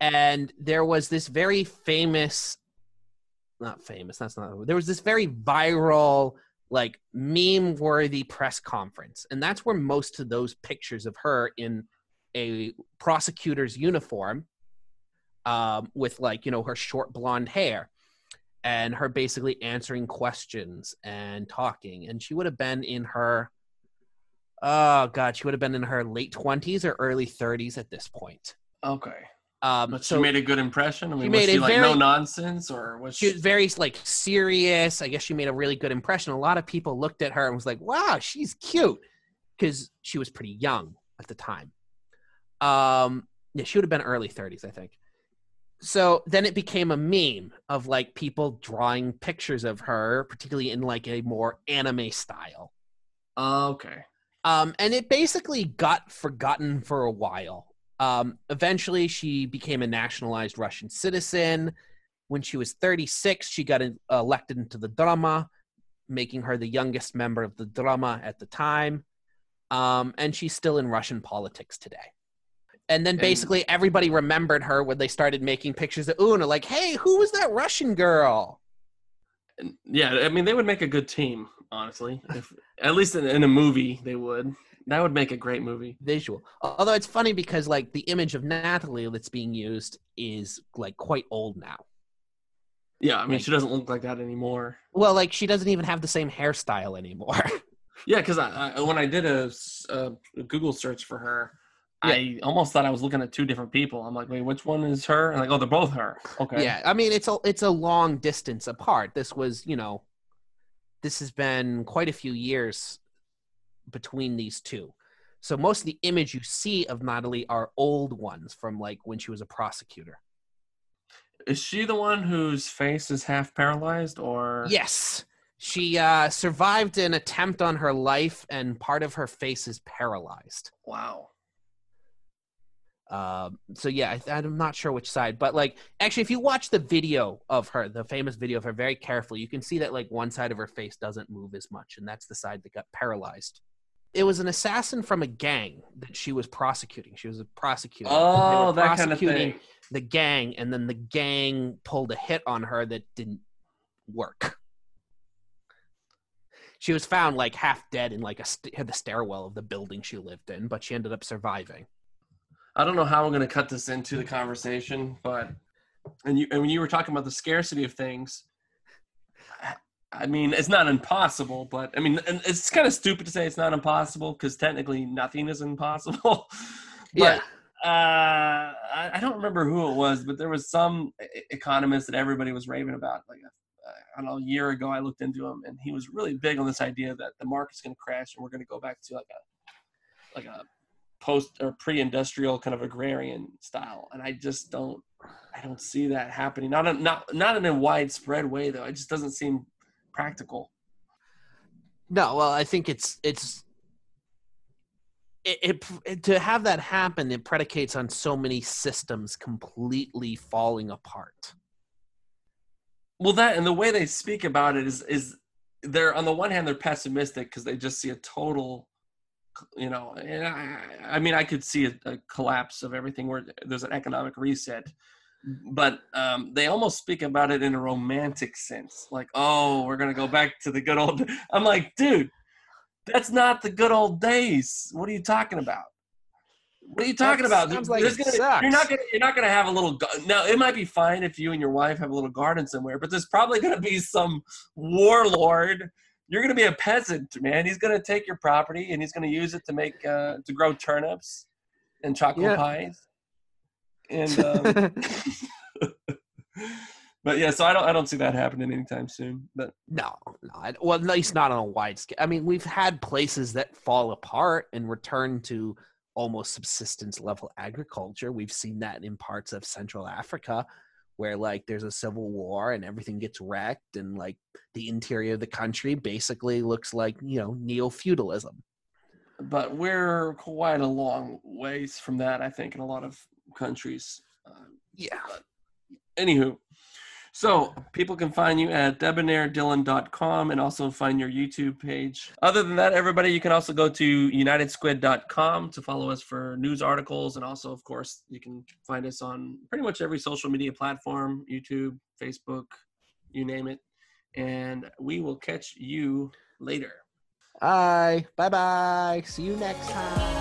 And there was this very viral, like, meme-worthy press conference. And that's where most of those pictures of her in a prosecutor's uniform, with, like, you know, her short blonde hair and her basically answering questions and talking. And she would have been in her, late 20s or early 30s at this point. Okay. But she made a good impression? I mean, was she like no nonsense, or was she? She was very, like, serious. I guess she made a really good impression. A lot of people looked at her and was like, wow, she's cute, because she was pretty young at the time. Yeah, she would have been early 30s, I think. So then it became a meme of, like, people drawing pictures of her, particularly in, like, a more anime style. Okay. And it basically got forgotten for a while. Eventually, she became a nationalized Russian citizen. When she was 36, she got elected into the Duma, making her the youngest member of the Duma at the time. And she's still in Russian politics today. And then basically everybody remembered her when they started making pictures of Una, like, hey, who was that Russian girl? Yeah, I mean, they would make a good team, honestly. At least in a movie, they would. That would make a great movie. Visual. Although it's funny because, like, the image of Natalie that's being used is, like, quite old now. Yeah, I mean, like, she doesn't look like that anymore. Well, like, she doesn't even have the same hairstyle anymore. Yeah, because when I did a Google search for her, yeah. I almost thought I was looking at two different people. I'm like, wait, which one is her? And like, oh, they're both her. Okay. Yeah, I mean, it's a long distance apart. This has been quite a few years between these two. So most of the image you see of Natalie are old ones from like when she was a prosecutor. Is she the one whose face is half paralyzed or? Yes. She survived an attempt on her life and part of her face is paralyzed. Wow. So yeah, I'm not sure which side, but like, actually, if you watch the video of her, the famous video of her very carefully, you can see that like one side of her face doesn't move as much. And that's the side that got paralyzed. It was an assassin from a gang that she was prosecuting. She was a prosecutor. Oh, that kind of thing. The gang, and then the gang pulled a hit on her that didn't work. She was found like half dead in like the stairwell of the building she lived in, but she ended up surviving. I don't know how I'm going to cut this into the conversation, but and when you were talking about the scarcity of things, I mean, it's not impossible, but I mean, and it's kind of stupid to say it's not impossible because technically nothing is impossible. But, yeah. I don't remember who it was, but there was some economist that everybody was raving about. Like, I don't know, a year ago, I looked into him, and he was really big on this idea that the market's going to crash and we're going to go back to like a post or pre-industrial kind of agrarian style. And I just don't see that happening. Not in a widespread way, though. It just doesn't seem practical. No, well, I think it's to have that happen, it predicates on so many systems completely falling apart. Well, that and the way they speak about it is they're on the one hand they're pessimistic because they just see a total, you know, and I mean I could see a collapse of everything where there's an economic reset. But they almost speak about it in a romantic sense. Like, oh, we're going to go back to the good old days. I'm like, dude, that's not the good old days. What are you talking about? What are you talking about? You're not going to have a little – now, it might be fine if you and your wife have a little garden somewhere, but there's probably going to be some warlord. You're going to be a peasant, man. He's going to take your property and he's going to use it to make to grow turnips and chocolate pies. And but yeah, so I don't see that happening anytime soon. But no, well, at least not on a wide scale. I mean, we've had places that fall apart and return to almost subsistence level agriculture. We've seen that in parts of Central Africa, where like there's a civil war and everything gets wrecked, and like the interior of the country basically looks like, you know, neo-feudalism. But we're quite a long ways from that, I think, in a lot of countries. Anywho, so people can find you at debonairdylan.com and also find your YouTube page. Other than that, everybody, you can also go to unitedsquid.com to follow us for news articles, and also, of course, you can find us on pretty much every social media platform, YouTube, Facebook, you name it. And we will catch you later. Bye. Bye-bye. See you next time.